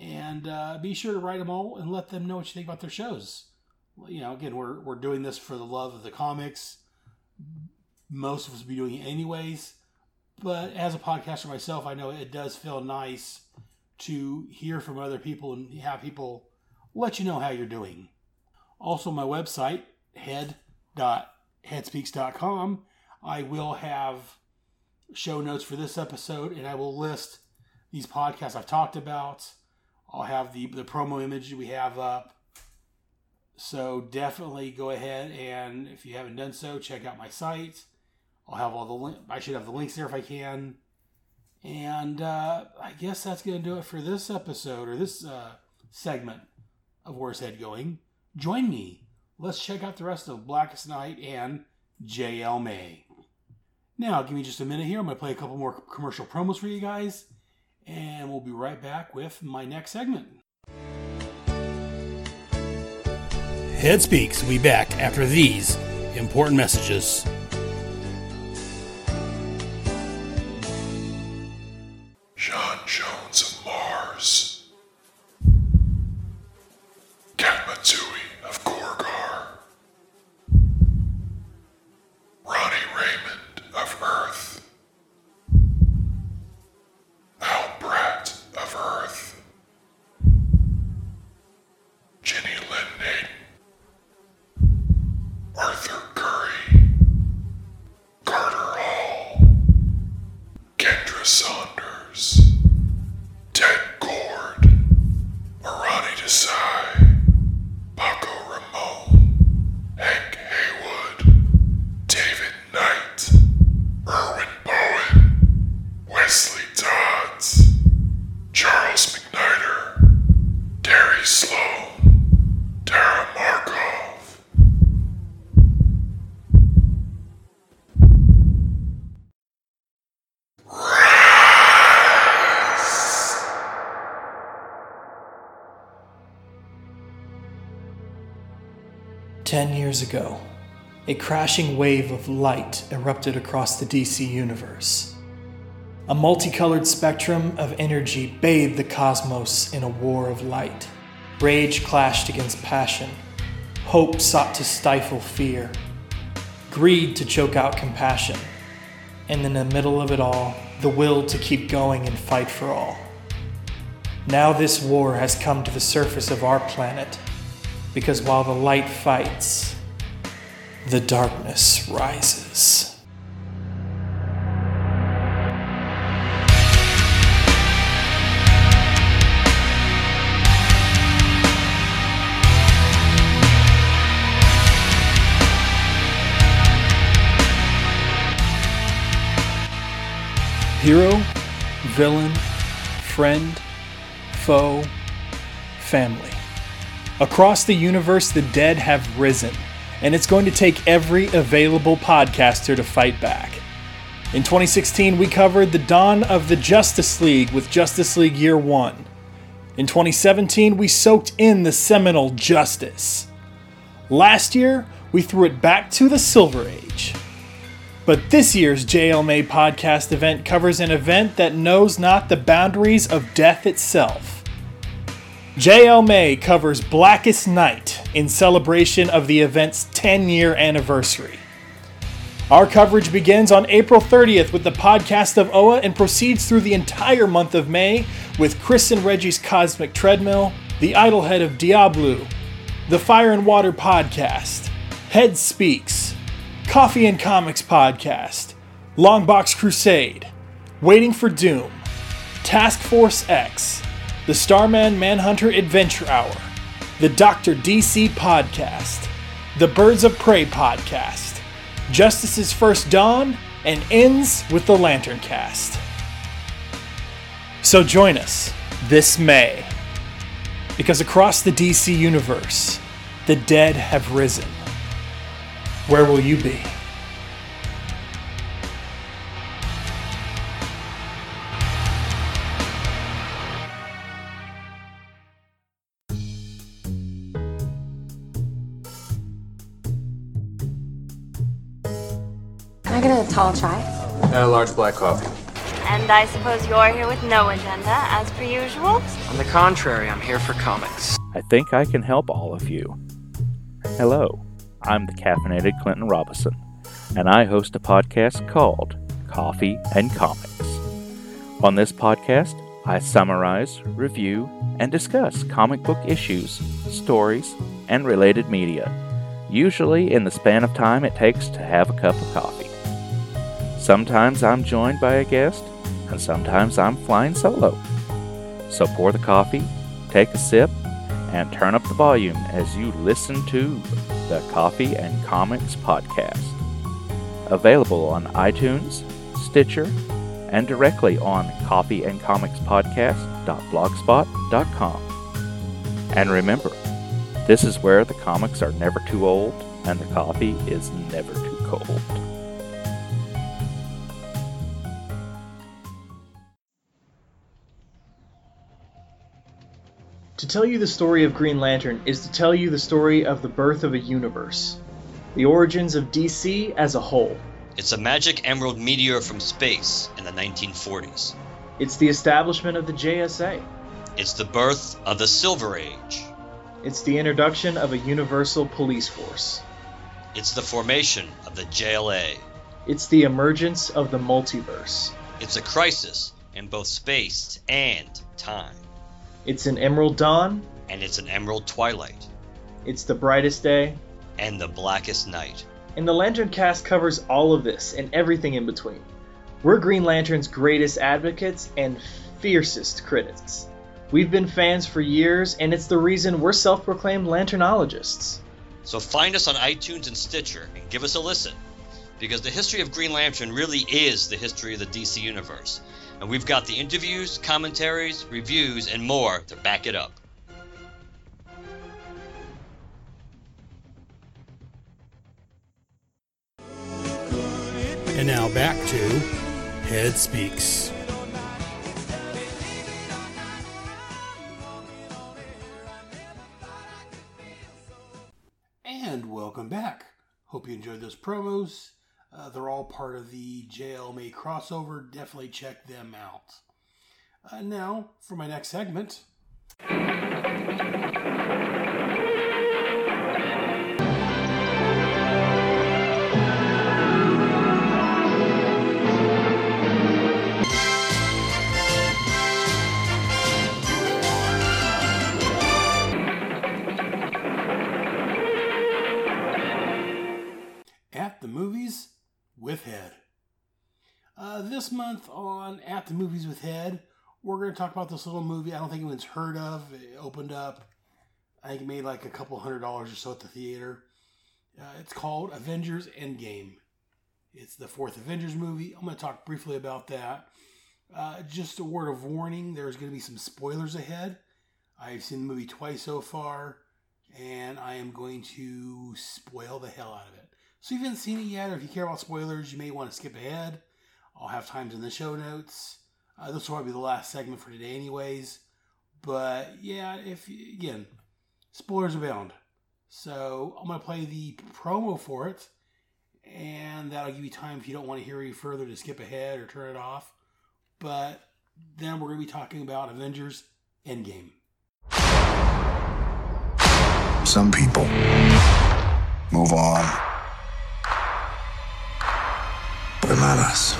And be sure to write them all and let them know what you think about their shows. You know, again, we're doing this for the love of the comics. Most of us will be doing it anyways. But as a podcaster myself, I know it does feel nice to hear from other people and have people let you know how you're doing. Also, my website, headspeaks.com, I will have show notes for this episode, and I will list these podcasts I've talked about. I'll have the promo image we have up. So definitely go ahead, and if you haven't done so, check out my site. I'll have all the I should have the links there if I can. And I guess that's going to do it for this episode, or this segment of Where's Head Going. Join me. Let's check out the rest of Blackest Night and JL May. Now, give me just a minute here. I'm going to play a couple more commercial promos for you guys, and we'll be right back with my next segment. Head Speaks will be back after these important messages. Ago, a crashing wave of light erupted across the DC universe. A multicolored spectrum of energy bathed the cosmos in a war of light. Rage clashed against passion. Hope sought to stifle fear. Greed to choke out compassion. And in the middle of it all, the will to keep going and fight for all. Now this war has come to the surface of our planet, because while the light fights, the darkness rises. Hero, villain, friend, foe, family. Across the universe, the dead have risen, and it's going to take every available podcaster to fight back. In 2016, we covered the dawn of the Justice League with Justice League Year One. In 2017, we soaked in the seminal Justice. Last year, we threw it back to the Silver Age. But this year's JL May podcast event covers an event that knows not the boundaries of death itself. JL May covers Blackest Night in celebration of the event's 10-year anniversary. Our coverage begins on April 30th with the Podcast of OA and proceeds through the entire month of May with Chris and Reggie's Cosmic Treadmill, the Idlehead of Diablo, the Fire and Water Podcast, Head Speaks, Coffee and Comics Podcast, Longbox Crusade, Waiting for Doom, Task Force X, the Starman Manhunter Adventure Hour, the Dr. DC Podcast, the Birds of Prey Podcast, Justice's First Dawn, and ends with the Lantern Cast. So join us this May, because across the DC universe, the dead have risen. Where will you be? Can I get a tall chai? And a large black coffee. And I suppose you're here with no agenda, as per usual? On the contrary, I'm here for comics. I think I can help all of you. Hello. I'm the caffeinated Clinton Robinson, and I host a podcast called Coffee and Comics. On this podcast, I summarize, review, and discuss comic book issues, stories, and related media, usually in the span of time it takes to have a cup of coffee. Sometimes I'm joined by a guest, and sometimes I'm flying solo. So pour the coffee, take a sip, and turn up the volume as you listen to the Coffee and Comics Podcast. Available on iTunes, Stitcher, and directly on coffeeandcomicspodcast.blogspot.com. And remember, this is where the comics are never too old and the coffee is never too cold. To tell you the story of Green Lantern is to tell you the story of the birth of a universe, the origins of DC as a whole. It's a magic emerald meteor from space in the 1940s. It's the establishment of the JSA. It's the birth of the Silver Age. It's the introduction of a universal police force. It's the formation of the JLA. It's the emergence of the multiverse. It's a crisis in both space and time. It's an emerald dawn, and it's an emerald twilight. It's the brightest day, and the blackest night. And the Lantern Cast covers all of this and everything in between. We're Green Lantern's greatest advocates and fiercest critics. We've been fans for years, and it's the reason we're self-proclaimed Lanternologists. So find us on iTunes and Stitcher and give us a listen, because the history of Green Lantern really is the history of the DC Universe. And we've got the interviews, commentaries, reviews, and more to back it up. And now back to Head Speaks. And welcome back. Hope you enjoyed those promos. They're all part of the JLMA crossover. Definitely check them out. Now, for my next segment. At the Movies with Head. This month on At the Movies with Head, we're going to talk about this little movie I don't think anyone's heard of. It opened up, I think it made like $200 or so at the theater. It's called Avengers Endgame. It's the fourth Avengers movie. I'm going to talk briefly about that. Just a word of warning, there's going to be some spoilers ahead. I've seen the movie twice so far, and I am going to spoil the hell out of it. So if you haven't seen it yet, or if you care about spoilers, you may want to skip ahead. I'll have times in the show notes. This will probably be the last segment for today anyways. But yeah, again, spoilers abound. So I'm going to play the promo for it. And that'll give you time if you don't want to hear any further to skip ahead or turn it off. But then we're going to be talking about Avengers Endgame. Some people move on. But not us.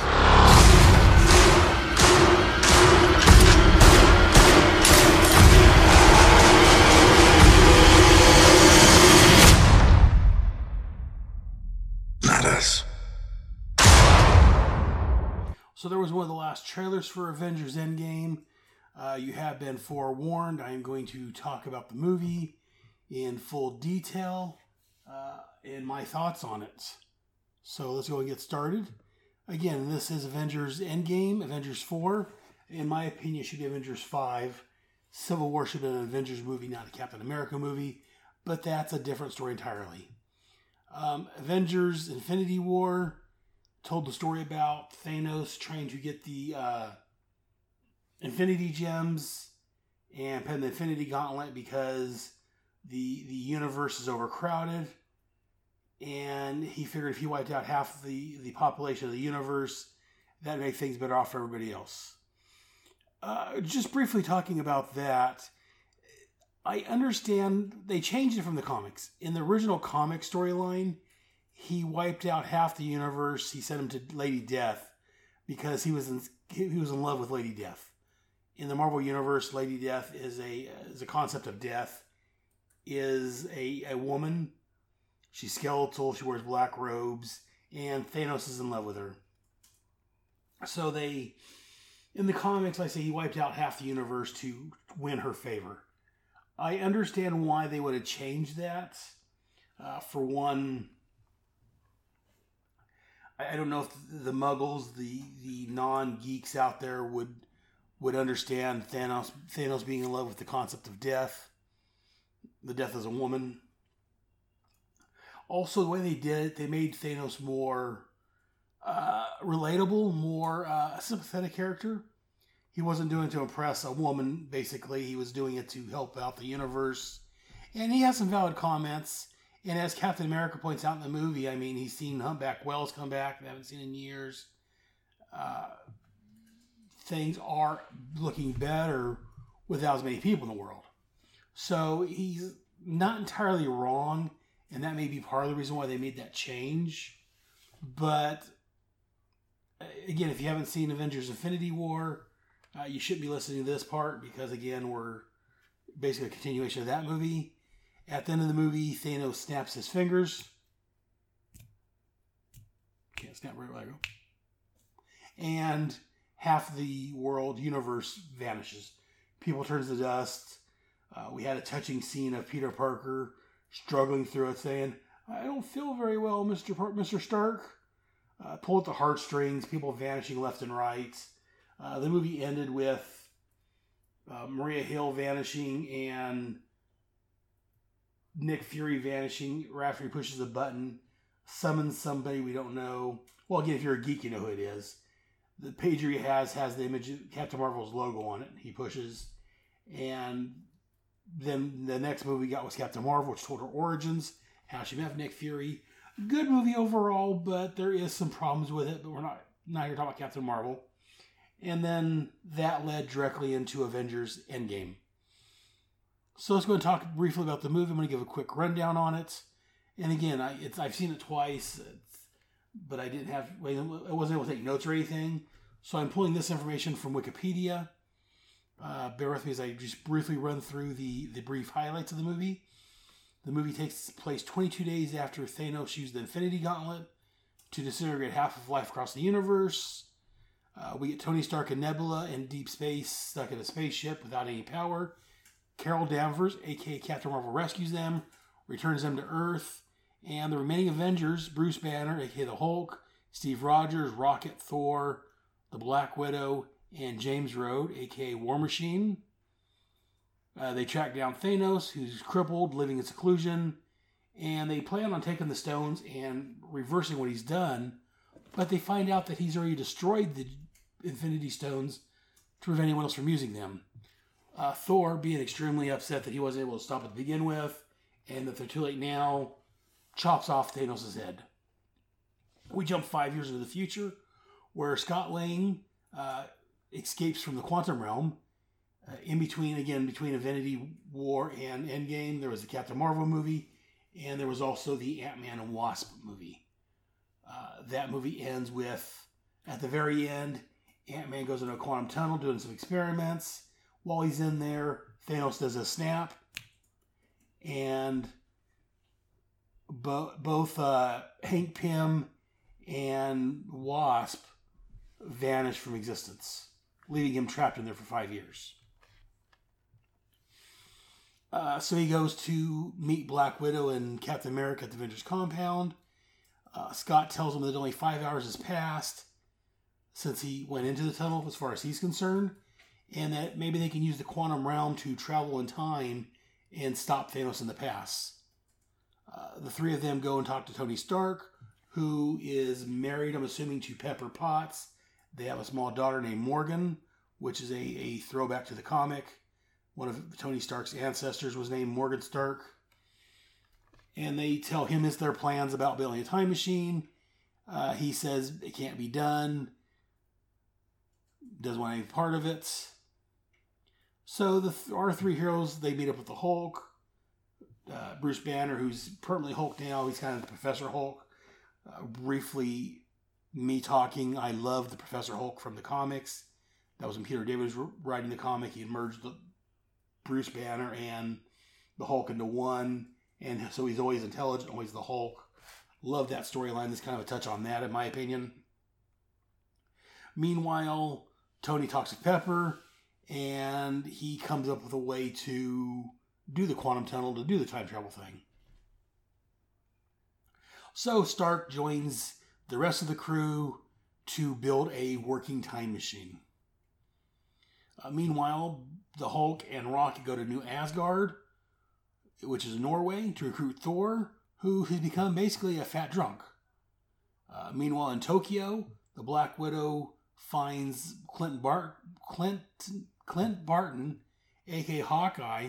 So there was one of the last trailers for Avengers Endgame. You have been forewarned. I am going to talk about the movie in full detail and my thoughts on it. So let's go and get started. Again, this is Avengers Endgame, Avengers 4. In my opinion, it should be Avengers 5. Civil War should be an Avengers movie, not a Captain America movie. But that's a different story entirely. Avengers Infinity War told the story about Thanos trying to get the Infinity Gems and pin the Infinity Gauntlet because the universe is overcrowded. And he figured if he wiped out half the population of the universe, that'd make things better off for everybody else. Just briefly talking about that, I understand they changed it from the comics. In the original comic storyline, he wiped out half the universe. He sent him to Lady Death because he was in love with Lady Death. In the Marvel Universe, Lady Death is a concept of death, is a woman. She's skeletal. She wears black robes, and Thanos is in love with her. So they, in the comics, like I say, he wiped out half the universe to win her favor. I understand why they would have changed that. For one, I don't know if the Muggles, the non-geeks out there would understand Thanos being in love with the concept of death. The death as a woman. Also, the way they did it, they made Thanos more relatable, more a sympathetic character. He wasn't doing it to impress a woman, basically. He was doing it to help out the universe. And he has some valid comments. And as Captain America points out in the movie, I mean, he's seen Humpback Whales come back. They haven't seen in years. Things are looking better without as many people in the world. So he's not entirely wrong. And that may be part of the reason why they made that change. But, again, if you haven't seen Avengers Infinity War, you shouldn't be listening to this part because, again, we're basically a continuation of that movie. At the end of the movie, Thanos snaps his fingers. Can't snap right where I go. And half the world universe vanishes. People turn to dust. We had a touching scene of Peter Parker struggling through it saying, "I don't feel very well, Mr. Stark." Pull at the heartstrings. People vanishing left and right. The movie ended with Maria Hill vanishing and Nick Fury vanishing right after he pushes a button, summons somebody we don't know. Well, again, if you're a geek, you know who it is. The pager he has the image of Captain Marvel's logo on it. He pushes. And then the next movie we got was Captain Marvel, which told her origins, how she met Nick Fury. Good movie overall, but there is some problems with it, but we're not here talking about Captain Marvel. And then that led directly into Avengers Endgame. So let's go and talk briefly about the movie. I'm going to give a quick rundown on it. And again, I've seen it twice, but I wasn't able to take notes or anything. So I'm pulling this information from Wikipedia. Bear with me as I just briefly run through the brief highlights of the movie. The movie takes place 22 days after Thanos used the Infinity Gauntlet to disintegrate half of life across the universe. We get Tony Stark and Nebula in deep space, stuck in a spaceship without any power. Carol Danvers, a.k.a. Captain Marvel, rescues them, returns them to Earth, and the remaining Avengers, Bruce Banner, a.k.a. the Hulk, Steve Rogers, Rocket, Thor, the Black Widow, and James Rhodes, a.k.a. War Machine. They track down Thanos, who's crippled, living in seclusion, and they plan on taking the stones and reversing what he's done, but they find out that he's already destroyed the Infinity Stones to prevent anyone else from using them. Thor being extremely upset that he wasn't able to stop it to begin with, and that they're too late now, chops off Thanos' head. We jump 5 years into the future, where Scott Lang escapes from the quantum realm. Between Infinity War and Endgame, there was the Captain Marvel movie, and there was also the Ant-Man and Wasp movie. That movie ends with, at the very end, Ant-Man goes into a quantum tunnel doing some experiments. While he's in there, Thanos does a snap, and both Hank Pym and Wasp vanish from existence, leaving him trapped in there for 5 years. So he goes to meet Black Widow and Captain America at the Avengers compound. Scott tells him that only 5 hours has passed since he went into the tunnel, as far as he's concerned, and that maybe they can use the quantum realm to travel in time and stop Thanos in the past. The three of them go and talk to Tony Stark, who is married, I'm assuming, to Pepper Potts. They have a small daughter named Morgan, which is a throwback to the comic. One of Tony Stark's ancestors was named Morgan Stark. And they tell him it's their plans about building a time machine. He says it can't be done. Doesn't want any part of it. So our three heroes, they meet up with the Hulk. Bruce Banner, who's permanently Hulk now. He's kind of the Professor Hulk. Briefly, me talking, I love the Professor Hulk from the comics. That was when Peter David was writing the comic. He merged the Bruce Banner and the Hulk into one. And so he's always intelligent, always the Hulk. Love that storyline. There's kind of a touch on that, in my opinion. Meanwhile, Tony talks to Pepper, and he comes up with a way to do the quantum tunnel, to do the time travel thing. So Stark joins the rest of the crew to build a working time machine. Meanwhile, the Hulk and Rocket go to New Asgard, which is Norway, to recruit Thor, who has become basically a fat drunk. Meanwhile, in Tokyo, the Black Widow finds Clint Barton, a.k.a. Hawkeye.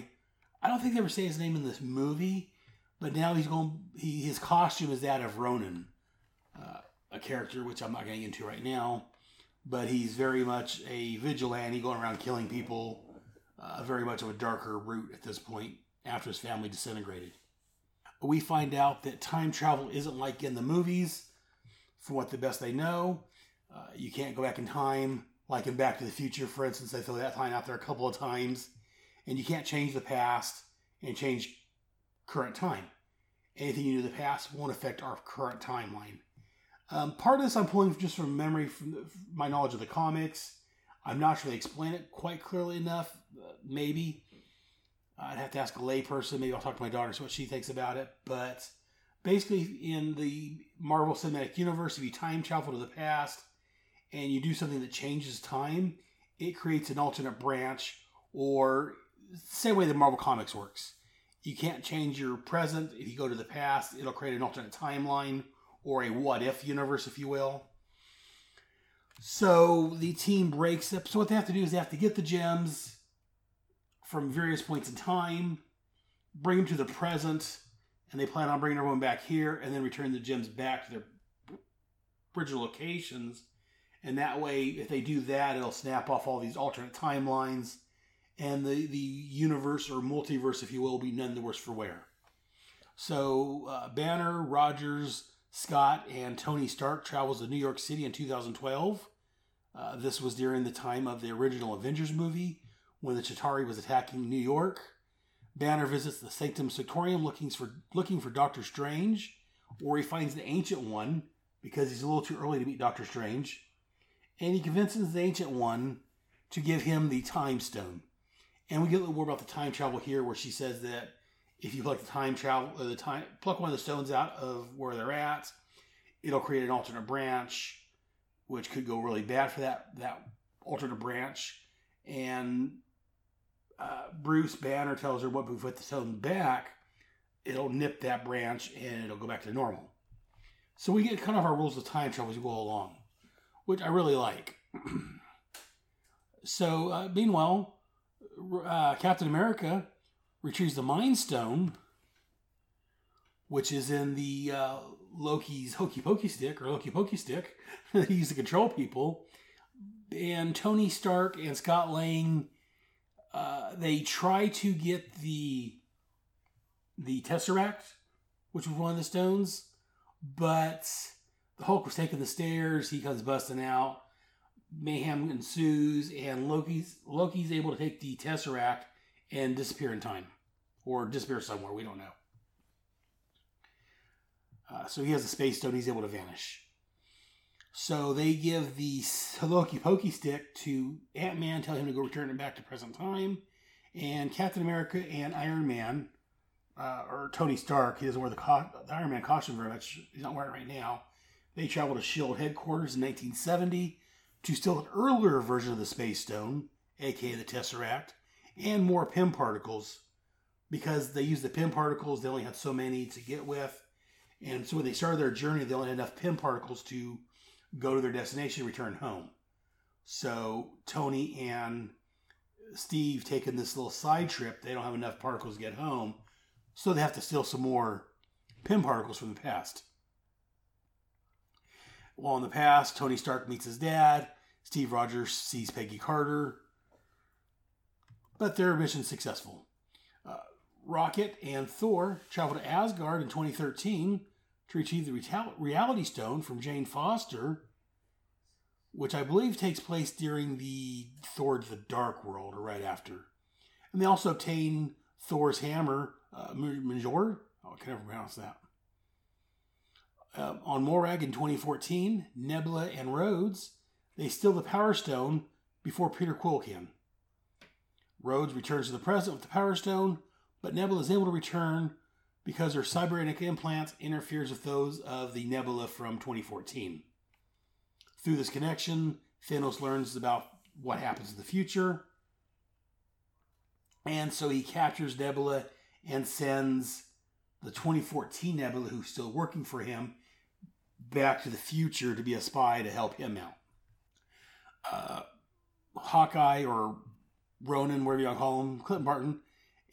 I don't think they ever say his name in this movie, but now his costume is that of Ronan, a character which I'm not getting into right now, but he's very much a vigilante going around killing people, very much of a darker route at this point after his family disintegrated. We find out that time travel isn't like in the movies, from what the best they know. You can't go back in time, like in Back to the Future, for instance. They throw that line out there a couple of times. And you can't change the past and change current time. Anything you do in the past won't affect our current timeline. Part of this I'm pulling just from memory, from my knowledge of the comics. I'm not sure they explain it quite clearly enough. Maybe. I'd have to ask a layperson. Maybe I'll talk to my daughter, see what she thinks about it. But basically, in the Marvel Cinematic Universe, if you time travel to the past and you do something that changes time, it creates an alternate branch, or same way the Marvel Comics works. You can't change your present. If you go to the past, it'll create an alternate timeline, or a what-if universe, if you will. So the team breaks up. So what they have to do is they have to get the gems from various points in time, bring them to the present, and they plan on bringing everyone back here and then return the gems back to their original locations. And that way, if they do that, it'll snap off all these alternate timelines, and the universe or multiverse, if you will be none the worse for wear. So Banner, Rogers, Scott, and Tony Stark travels to New York City in 2012. This was during the time of the original Avengers movie, when the Chitauri was attacking New York. Banner visits the Sanctum Sanctorum looking for Doctor Strange, or he finds the Ancient One, because he's a little too early to meet Doctor Strange. And he convinces the Ancient One to give him the Time Stone. And we get a little more about the time travel here, where she says that if you pluck the time travel, pluck one of the stones out of where they're at, it'll create an alternate branch, which could go really bad for that alternate branch. And Bruce Banner tells her, "What if we put the stone back? It'll nip that branch and it'll go back to normal." So we get kind of our rules of time travel as we go along, which I really like. So, meanwhile, Captain America retrieves the Mind Stone, which is in the Loki's Loki Pokey Stick that he used to control people. And Tony Stark and Scott Lang, they try to get the Tesseract, which was one of the stones, but the Hulk was taking the stairs. He comes busting out. Mayhem ensues, and Loki's able to take the Tesseract and disappear in time. Or disappear somewhere, we don't know. So he has a space stone, he's able to vanish. So they give the Loki Pokey Stick to Ant-Man, tell him to go return it back to present time. And Captain America and Iron Man, or Tony Stark, he doesn't wear the Iron Man costume very much, he's not wearing it right now. They travel to S.H.I.E.L.D. headquarters in 1970 to steal an earlier version of the Space Stone, aka the Tesseract, and more PIM particles, because they used the PIM particles, they only had so many to get with. And so when they started their journey, they only had enough PIM particles to go to their destination and return home. So Tony and Steve taking this little side trip, they don't have enough particles to get home, so they have to steal some more PIM particles from the past. While in the past, Tony Stark meets his dad, Steve Rogers sees Peggy Carter, but their mission's successful. Rocket and Thor travel to Asgard in 2013 to retrieve the Reality Stone from Jane Foster, which I believe takes place during the Thor to the Dark World, or right after. And they also obtain Thor's hammer, Mjolnir? Oh, I can never pronounce that. On Morag in 2014, Nebula and Rhodes, they steal the Power Stone before Peter Quill can. Rhodes returns to the present with the Power Stone, but Nebula is able to return because her cybernetic implants interferes with those of the Nebula from 2014. Through this connection, Thanos learns about what happens in the future, and so he captures Nebula and sends the 2014 Nebula, who's still working for him, back to the future to be a spy to help him out. Hawkeye, or Ronan, whatever you want to call him, Clint Barton,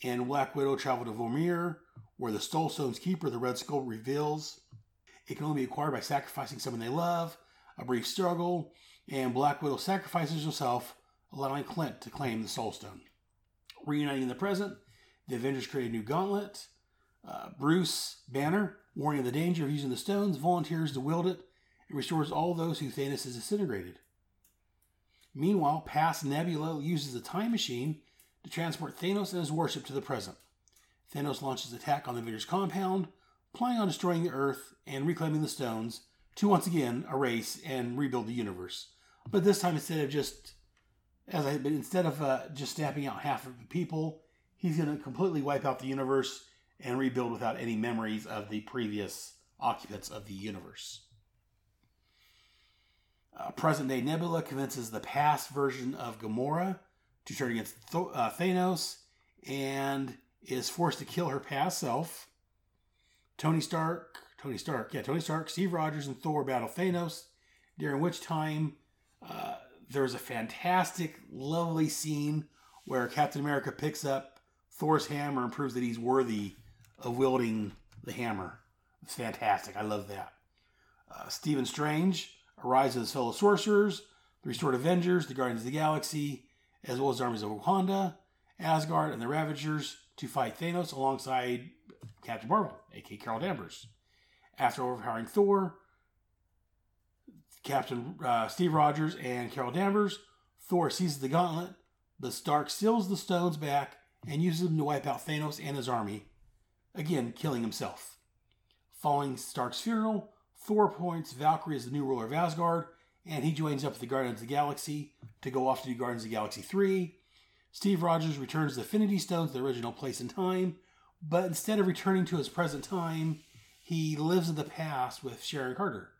and Black Widow travel to Vormir, where the Soul Stone's keeper, the Red Skull, reveals it can only be acquired by sacrificing someone they love. A brief struggle, and Black Widow sacrifices herself, allowing Clint to claim the Soul Stone. Reuniting in the present, the Avengers create a new gauntlet. Bruce Banner, warning of the danger of using the stones, volunteers to wield it and restores all those who Thanos has disintegrated. Meanwhile, past Nebula uses the time machine to transport Thanos and his warship to the present. Thanos launches an attack on the Avengers compound, planning on destroying the Earth and reclaiming the stones to once again erase and rebuild the universe. But this time, instead of just snapping out half of the people, he's going to completely wipe out the universe and rebuild without any memories of the previous occupants of the universe. Present-day Nebula convinces the past version of Gamora to turn against Thanos and is forced to kill her past self. Tony Stark, Steve Rogers, and Thor battle Thanos, during which time there's a fantastic, lovely scene where Captain America picks up Thor's hammer and proves that he's worthy of wielding the hammer. It's fantastic. I love that. Stephen Strange, Rise of the Soul Sorcerers, the Restored Avengers, the Guardians of the Galaxy, as well as armies of Wakanda, Asgard, and the Ravagers to fight Thanos alongside Captain Marvel, a.k.a. Carol Danvers. After overpowering Thor, Captain Steve Rogers and Carol Danvers, Thor seizes the gauntlet, but Stark steals the stones back and uses them to wipe out Thanos and his army, again killing himself. Following Stark's funeral, Thor appoints Valkyrie as the new ruler of Asgard, and he joins up with the Guardians of the Galaxy to go off to do Guardians of the Galaxy 3. Steve Rogers returns the Infinity Stones to their original place and time, but instead of returning to his present time, he lives in the past with Sharon Carter.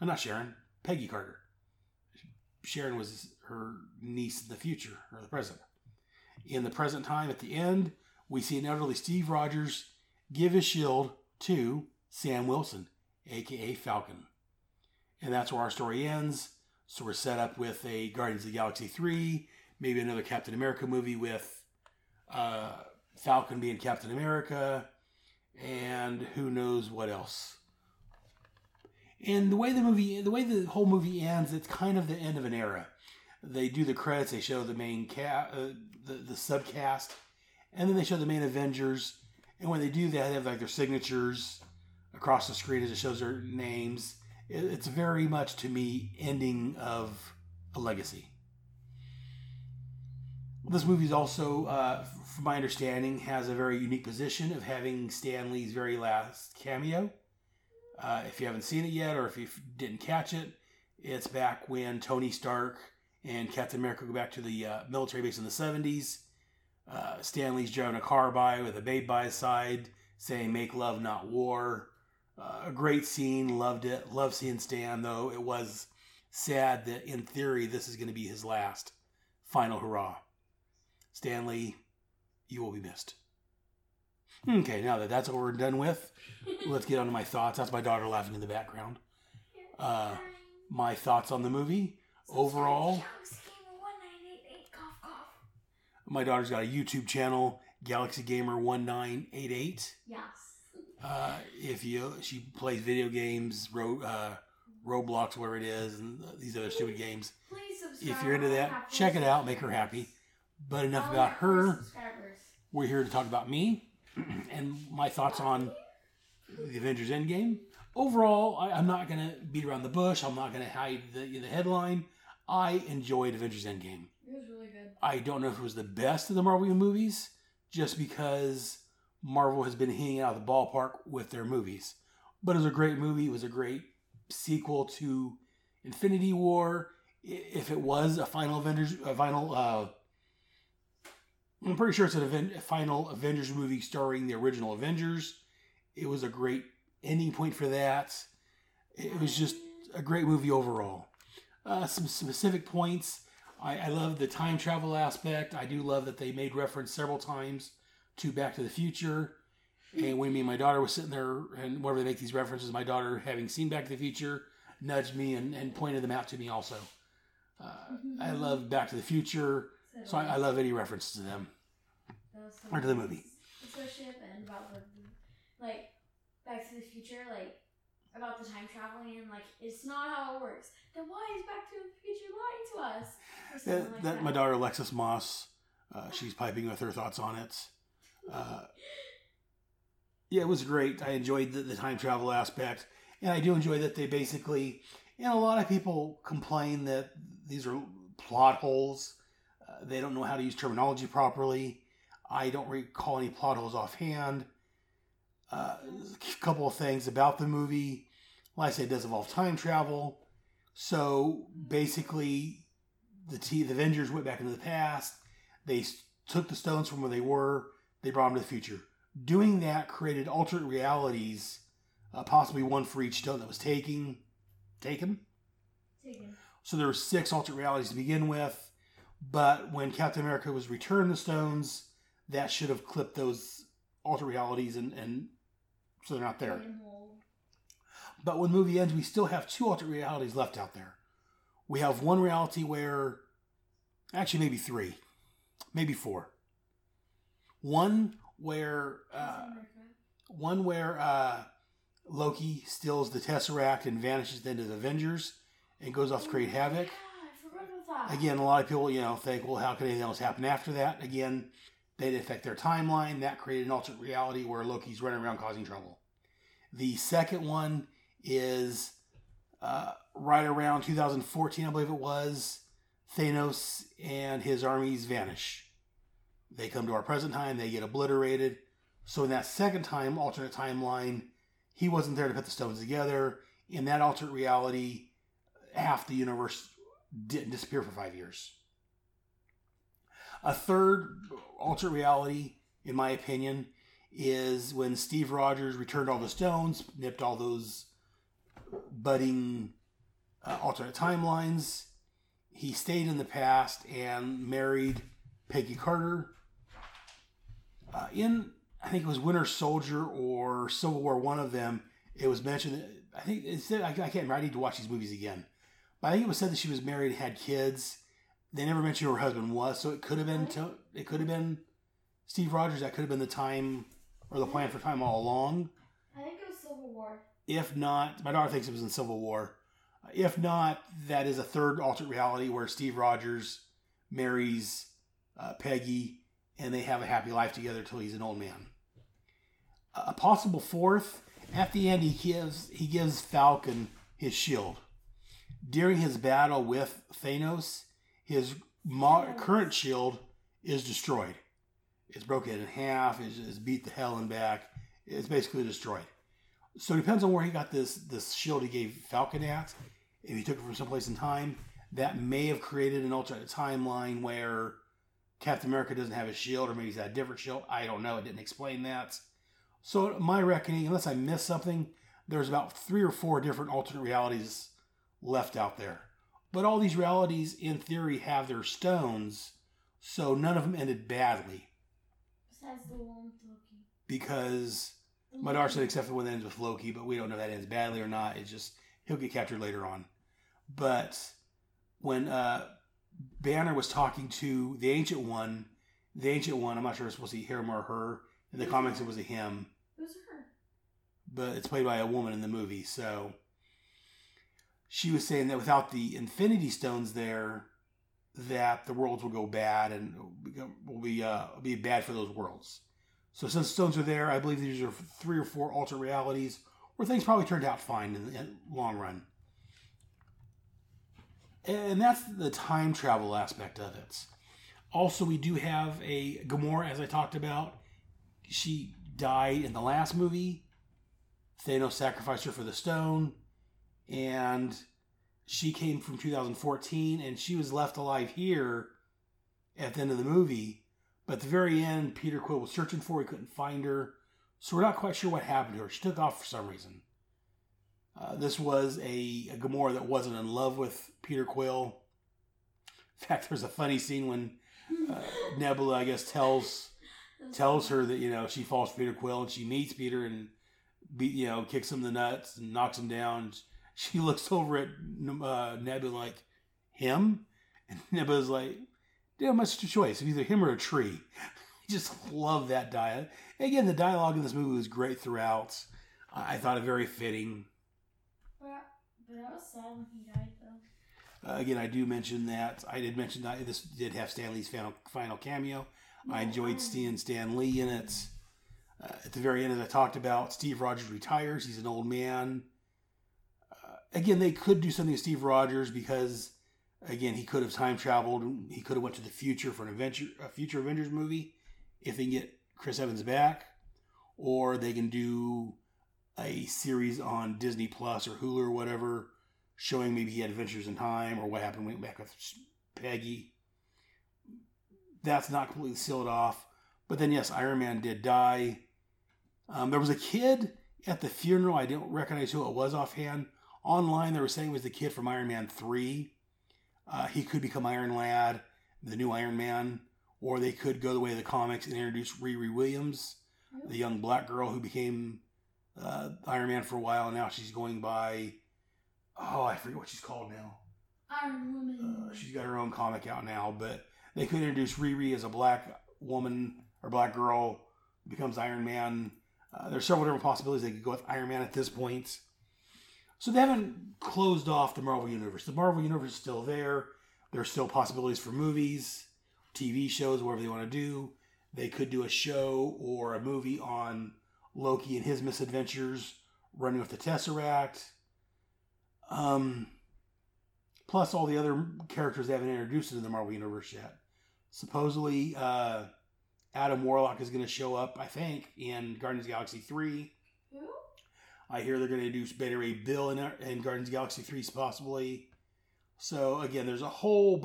Not Sharon, Peggy Carter. Sharon was her niece in the future, or the present. In the present time, at the end, we see an elderly Steve Rogers give his shield to Sam Wilson, a.k.a. Falcon. And that's where our story ends. So we're set up with a Guardians of the Galaxy 3, maybe another Captain America movie with Falcon being Captain America, and who knows what else. And the way the whole movie ends, it's kind of the end of an era. They do the credits, they show the main the subcast, and then they show the main Avengers. And when they do that, they have like their signatures across the screen as it shows their names. It's very much, to me, ending of a legacy. This movie is also, from my understanding, has a very unique position of having Stan Lee's very last cameo. If you haven't seen it yet, or if you didn't catch it, it's back when Tony Stark and Captain America go back to the military base in the 70s. Stan Lee's driving a car by with a babe by his side, saying, "Make love, not war." A great scene. Loved it. Loved seeing Stan, though it was sad that, in theory, this is going to be his last final hurrah. Stan Lee, you will be missed. Okay, now that that's what we're done with, let's get on to my thoughts. That's my daughter laughing in the background. My thoughts on the movie. Overall, my daughter's got a YouTube channel, Galaxy Gamer 1988. Yes. She plays video games, Roblox, whatever it is, and these other stupid games. Please subscribe. If you're into that, check it out. Make her happy. But enough about her. We're here to talk about me and my thoughts on the Avengers Endgame. Overall, I'm not going to beat around the bush. I'm not going to hide the headline. I enjoyed Avengers Endgame. It was really good. I don't know if it was the best of the Marvel movies, just because Marvel has been hitting out of the ballpark with their movies. But it was a great movie. It was a great sequel to Infinity War. If it was a final Avengers... I'm pretty sure it's a final Avengers movie starring the original Avengers. It was a great ending point for that. It was just a great movie overall. Some specific points. I love the time travel aspect. I do love that they made reference several times to Back to the Future. And when me and my daughter was sitting there, and whenever they make these references, my daughter, having seen Back to the Future, nudged me and pointed them out to me also. I love Back to the Future. So I love any references to them, or to the movie. Especially at the end about like Back to the Future, like about the time traveling and like it's not how it works. Then why is Back to the Future lying to us? That my daughter Alexis Moss, she's piping with her thoughts on it. Yeah, it was great. I enjoyed the time travel aspect, and I do enjoy that they basically. And a lot of people complain that these are plot holes. They don't know how to use terminology properly. I don't recall any plot holes offhand. A couple of things about the movie. Like I said, it does involve time travel. So basically, the Avengers went back into the past. They took the stones from where they were. They brought them to the future. Doing that created alternate realities, possibly one for each stone that was taken. So there were 6 alternate realities to begin with. But when Captain America was returned the stones, that should have clipped those alternate realities, and so they're not there. But when the movie ends, we still have 2 alternate realities left out there. We have one reality where, actually maybe 3, maybe 4. One where One where Loki steals the Tesseract and vanishes into the Avengers and goes off to create havoc. Yeah, I forgot about that. Again, a lot of people, think, well, how could anything else happen after that? Again, they didn't affect their timeline. That created an alternate reality where Loki's running around causing trouble. The second one is right around 2014, I believe it was. Thanos and his armies vanish. They come to our present time. They get obliterated. So in that second time, alternate timeline, he wasn't there to put the stones together. In that alternate reality, half the universe didn't disappear for 5 years. A third alternate reality, in my opinion, is when Steve Rogers returned all the stones, nipped all those budding alternate timelines. He stayed in the past and married Peggy Carter. I think it was Winter Soldier or Civil War, one of them, it was mentioned that, I think it said, I can't remember, I need to watch these movies again. But I think it was said that she was married, had kids. They never mentioned who her husband was, so it could have been Steve Rogers. That could have been the time or the plan for time all along. I think it was Civil War. If not, my daughter thinks it was in Civil War. If not, that is a third alternate reality where Steve Rogers marries Peggy and they have a happy life together until he's an old man. A possible fourth, at the end he gives Falcon his shield. During his battle with Thanos, his current shield is destroyed. It's broken in half, it's beat the hell and back. It's basically destroyed. So it depends on where he got this shield he gave Falcon at. If he took it from someplace in time, that may have created an alternate timeline where Captain America doesn't have his shield, or maybe he's got a different shield. I don't know. It didn't explain that. So my reckoning, unless I missed something, there's about 3 or 4 different alternate realities left out there. But all these realities, in theory, have their stones, so none of them ended badly. Besides the one with Loki. Because my daughter said except for when it ends with Loki, but we don't know if that ends badly or not. It's just he'll get captured later on. But when Banner was talking to the Ancient One, I'm not sure if it's supposed to be him or her. In the comics, it was a him. It was her. But it's played by a woman in the movie, so she was saying that without the Infinity Stones there, that the worlds will go bad and will be bad for those worlds. So since stones are there, I believe these are 3 or 4 alternate realities where things probably turned out fine in the long run. And that's the time travel aspect of it. Also, we do have a Gamora, as I talked about. She died in the last movie. Thanos sacrificed her for the stone. And she came from 2014, and she was left alive here at the end of the movie. But at the very end, Peter Quill was searching for her. He couldn't find her. So we're not quite sure what happened to her. She took off for some reason. This was a Gamora that wasn't in love with Peter Quill. In fact, there's a funny scene when Nebula, I guess, tells her that, she falls for Peter Quill. And she meets Peter and, kicks him in the nuts and knocks him down. She looks over at Nebula like, him? And Nebula's like, yeah, much of a choice. It's either him or a tree. I just love that dialogue. Again, the dialogue in this movie was great throughout. I thought it very fitting. But I was sad when he died, though. Again, I do mention that. I did mention that this did have Stan Lee's final cameo. Yeah. I enjoyed seeing Stan Lee in it. At the very end, as I talked about, Steve Rogers retires. He's an old man. Again, they could do something with Steve Rogers because, again, he could have time traveled. He could have went to the future for a future Avengers movie if they can get Chris Evans back. Or they can do a series on Disney Plus or Hulu or whatever showing maybe he had adventures in time or what happened when he went back with Peggy. That's not completely sealed off. But then, yes, Iron Man did die. There was a kid at the funeral. I didn't recognize who it was offhand. Online, they were saying it was the kid from Iron Man 3. He could become Iron Lad, the new Iron Man, or they could go the way of the comics and introduce Riri Williams, the young black girl who became Iron Man for a while, and now she's going by, I forget what she's called now. Iron Woman. She's got her own comic out now, but they could introduce Riri as a black woman or black girl, becomes Iron Man. There's several different possibilities. They could go with Iron Man at this point. So they haven't closed off the Marvel Universe. The Marvel Universe is still there. There's still possibilities for movies, TV shows, whatever they want to do. They could do a show or a movie on Loki and his misadventures running with the Tesseract. Plus all the other characters they haven't introduced into the Marvel Universe yet. Supposedly, Adam Warlock is going to show up, I think, in Guardians of the Galaxy 3. Who? I hear they're going to introduce Beta Ray Bill in Guardians of the Galaxy 3, possibly. So, again, there's a whole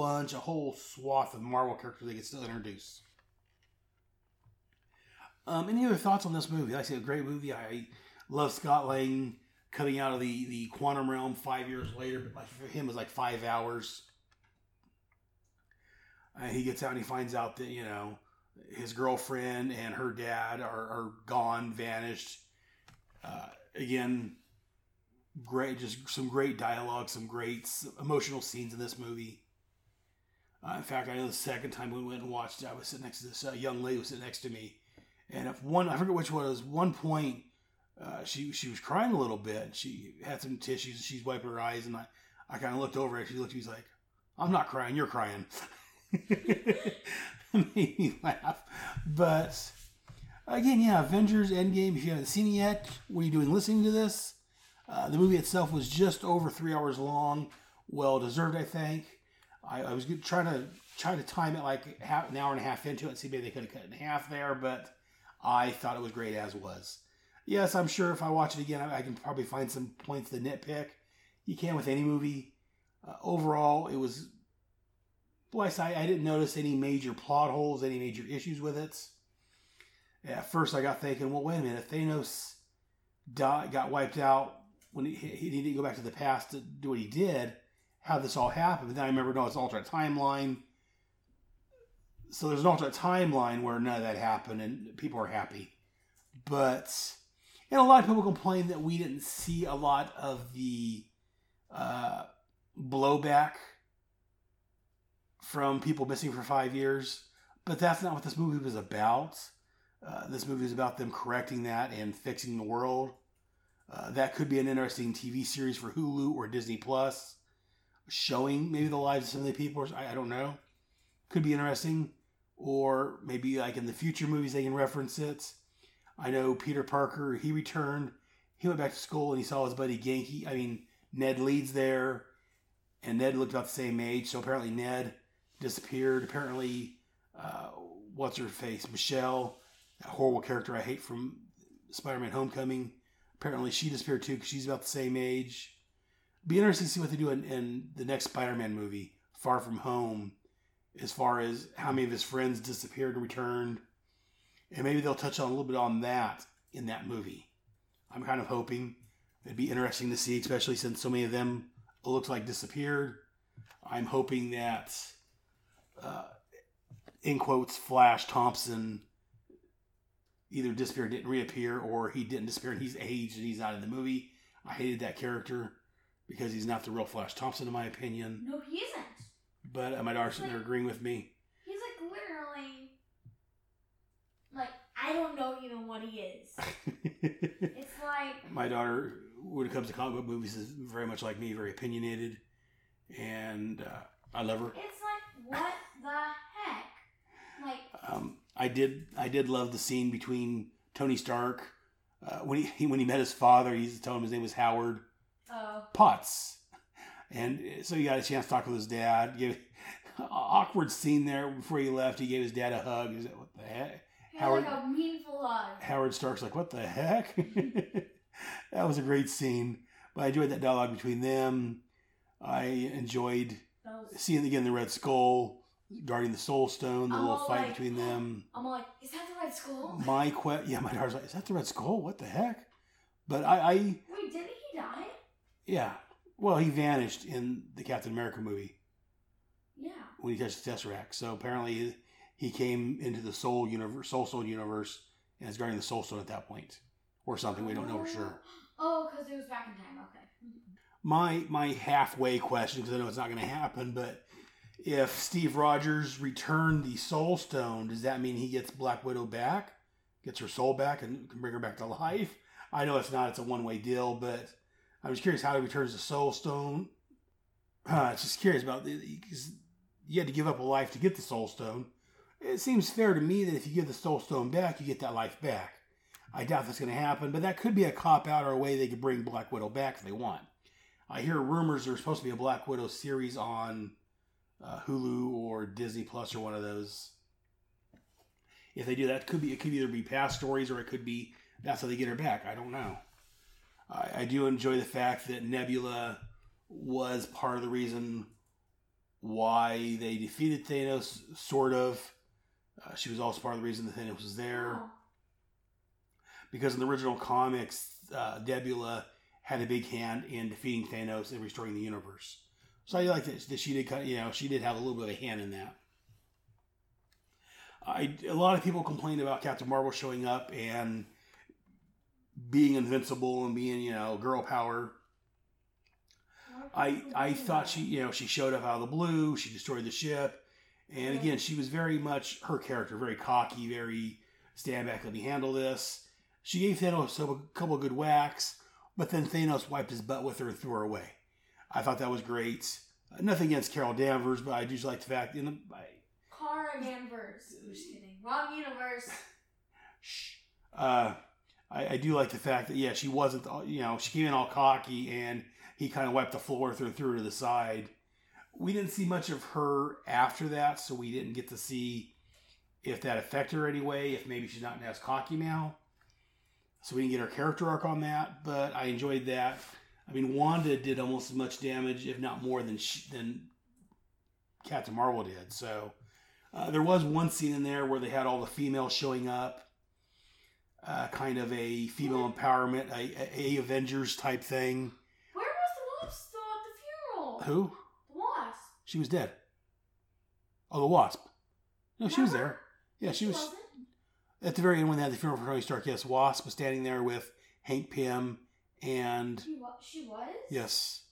swath of Marvel characters they could still introduce. Any other thoughts on this movie? Like I said, a great movie. I love Scott Lang coming out of the quantum realm 5 years later. But like for him, it was like 5 hours. He gets out and he finds out that, you know, his girlfriend and her dad are gone, vanished. Again, great, just some great dialogue, some great emotional scenes in this movie. In fact, I know the second time we went and watched it, I was sitting next to this young lady who was sitting next to me. And if one, I forget which one it was, one point, she was crying a little bit. She had some tissues and she's wiping her eyes. And I kind of looked over at her. She looked at me, she's like, I'm not crying, you're crying. Made me laugh. But again, yeah, Avengers Endgame, if you haven't seen it yet, what are you doing listening to this? The movie itself was just over 3 hours long. Well deserved, I think. I was trying to time it like an hour and a half into it and see maybe they could have cut it in half there, but I thought it was great as was. Yes, I'm sure if I watch it again, I can probably find some points to nitpick. You can with any movie. Overall, it was blessed. I didn't notice any major plot holes, any major issues with it. At first, I got thinking, well, wait a minute. If Thanos got wiped out when he didn't go back to the past to do what he did, how this all happened. But then I remember, no, it's an alternate timeline. So there's an alternate timeline where none of that happened and people are happy. But, and a lot of people complained that we didn't see a lot of the blowback from people missing for 5 years. But that's not what this movie was about. This movie is about them correcting that and fixing the world. That could be an interesting TV series for Hulu or Disney Plus, showing maybe the lives of some of the people. I don't know. Could be interesting. Or maybe like in the future movies, they can reference it. I know Peter Parker, he returned. He went back to school and he saw his buddy Ned Leeds there. And Ned looked about the same age. So apparently Ned disappeared. Apparently, what's her face? Michelle, that horrible character I hate from Spider-Man Homecoming. Apparently she disappeared too because she's about the same age. Be interesting to see what they do in the next Spider-Man movie, Far From Home, as far as how many of his friends disappeared and returned. And maybe they'll touch on a little bit on that in that movie. I'm kind of hoping. It'd be interesting to see, especially since so many of them, it looks like, disappeared. I'm hoping that, in quotes, Flash Thompson either disappeared, didn't reappear, or he didn't disappear and he's aged and he's not in the movie. I hated that character because he's not the real Flash Thompson, in my opinion. No, he isn't. But my daughter's sitting there agreeing with me. He's like literally, like, I don't know even what he is. It's like, my daughter, when it comes to comic book movies, is very much like me, very opinionated, and I love her. It's like, what the heck? Like, I did love the scene between Tony Stark when he met his father. He used to tell him his name was Howard Potts, and so he got a chance to talk with his dad. Gave an awkward scene there before he left. He gave his dad a hug. He was like, what the heck? Howard, like a meaningful hug. Howard Stark's like, what the heck? That was a great scene. But I enjoyed that dialogue between them. I enjoyed seeing, again, the Red Skull guarding the Soul Stone, the little fight between them. I'm like, is that the Red Skull? My daughter's like, is that the Red Skull? What the heck? But wait, didn't he die? Yeah. Well, he vanished in the Captain America movie. Yeah. When he touched the Tesseract. So apparently he came into the Soul Stone universe and is guarding the Soul Stone at that point. Or something, we don't know for sure. Oh, because it was back in time, okay. My halfway question, because I know it's not going to happen, but if Steve Rogers returned the Soul Stone, does that mean he gets Black Widow back? gets her soul back and can bring her back to life. I know it's not, it's a one-way deal, but I was curious how he returns the Soul Stone. I was just curious about it, because you had to give up a life to get the Soul Stone. It seems fair to me that if you give the Soul Stone back, you get that life back. I doubt that's going to happen, but that could be a cop-out or a way they could bring Black Widow back if they want. I hear rumors there's supposed to be a Black Widow series on Hulu or Disney Plus or one of those. If they do that, it could either be past stories or it could be that's how they get her back. I don't know. I do enjoy the fact that Nebula was part of the reason why they defeated Thanos, sort of. She was also part of the reason that Thanos was there. Because in the original comics, Nebula had a big hand in defeating Thanos and restoring the universe. So I like that she did, she did have a little bit of a hand in that. A lot of people complained about Captain Marvel showing up and being invincible and being, girl power. I thought she showed up out of the blue. She destroyed the ship. And again, she was very much her character, very cocky, very stand back, let me handle this. She gave Thanos a couple of good whacks, but then Thanos wiped his butt with her and threw her away. I thought that was great. Nothing against Carol Danvers, but I do like the fact... Kara Danvers. Just kidding. Wrong universe. Shh. I do like the fact that, she wasn't... she came in all cocky, and he kind of wiped the floor with her and threw her to the side. We didn't see much of her after that, so we didn't get to see if that affected her anyway, if maybe she's not as cocky now. So we didn't get her character arc on that, but I enjoyed that. I mean, Wanda did almost as much damage, if not more, than Captain Marvel did. So there was one scene in there where they had all the females showing up, kind of a female empowerment, a Avengers type thing. Where was the Wasp still at the funeral? Who? The Wasp. She was dead. Oh, the Wasp. No, she was there. Yeah, she was. Wasn't? At the very end, when they had the funeral for Tony Stark, yes, Wasp was standing there with Hank Pym and... She was? Yes.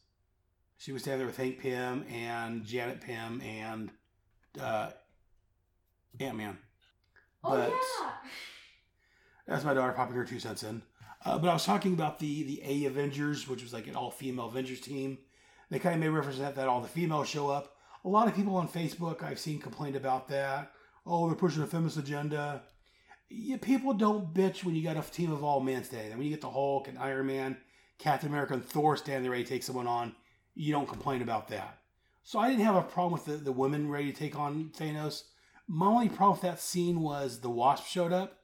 She was standing there with Hank Pym and Janet Pym and Ant-Man. Yeah! That's my daughter popping her 2 cents in. But I was talking about the A Avengers, which was like an all-female Avengers team. They kind of made reference to that all the females show up. A lot of people on Facebook I've seen complained about that. Oh, they're pushing a feminist agenda. People don't bitch when you got a team of all men standing there. When you get the Hulk and Iron Man, Captain America, and Thor standing there ready to take someone on, you don't complain about that. So I didn't have a problem with the women ready to take on Thanos. My only problem with that scene was the Wasp showed up.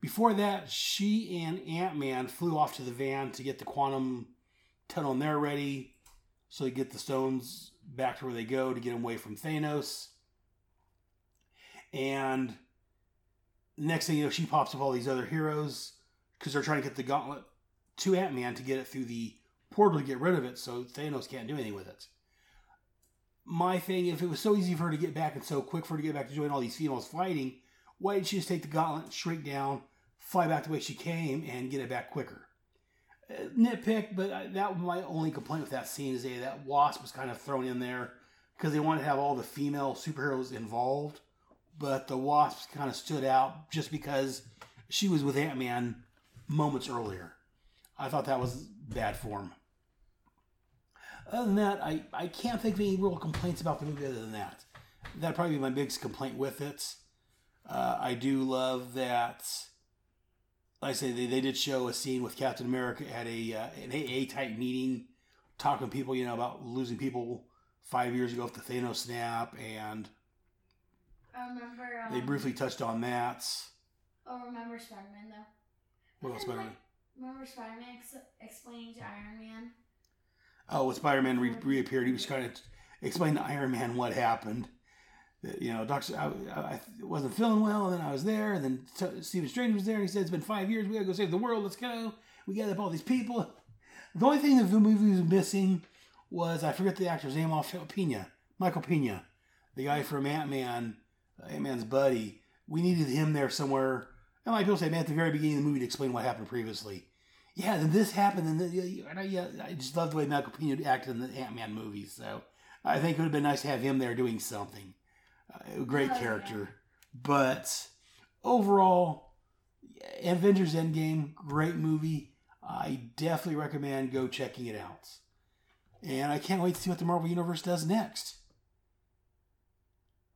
Before that, she and Ant-Man flew off to the van to get the quantum tunnel in there ready so they get the stones back to where they go to get them away from Thanos. And... next thing you know, she pops up all these other heroes because they're trying to get the gauntlet to Ant-Man to get it through the portal to get rid of it so Thanos can't do anything with it. My thing, if it was so easy for her to get back and so quick for her to get back to join all these females fighting, why didn't she just take the gauntlet, shrink down, fly back the way she came, and get it back quicker? Nitpick, but that was my only complaint with that scene is that Wasp was kind of thrown in there because they wanted to have all the female superheroes involved. But the Wasp kind of stood out just because she was with Ant-Man moments earlier. I thought that was bad form. Other than that, I can't think of any real complaints about the movie other than that. That'd probably be my biggest complaint with it. I do love that, like I say, they did show a scene with Captain America at an AA-type meeting, talking to people, about losing people 5 years ago with the Thanos snap, and... I remember... they briefly touched on that. Oh, remember Spider-Man, though. What about Spider-Man? Remember Spider-Man explaining to Iron Man? Oh, when Spider-Man reappeared, he was trying to explain to Iron Man what happened. That, I wasn't feeling well, and then I was there, and then Stephen Strange was there, and he said, it's been 5 years, we gotta go save the world, let's go. We gathered up all these people. The only thing that the movie was missing was, I forget the actor's name, Michael Pena, the guy from Ant-Man... Ant-Man's buddy. We needed him there somewhere. And like people say, man, at the very beginning of the movie to explain what happened previously. Yeah, then this happened. And I just love the way Michael Pena acted in the Ant-Man movie. So I think it would have been nice to have him there doing something. Great character. Yeah. But overall, Avengers Endgame, great movie. I definitely recommend go checking it out. And I can't wait to see what the Marvel Universe does next.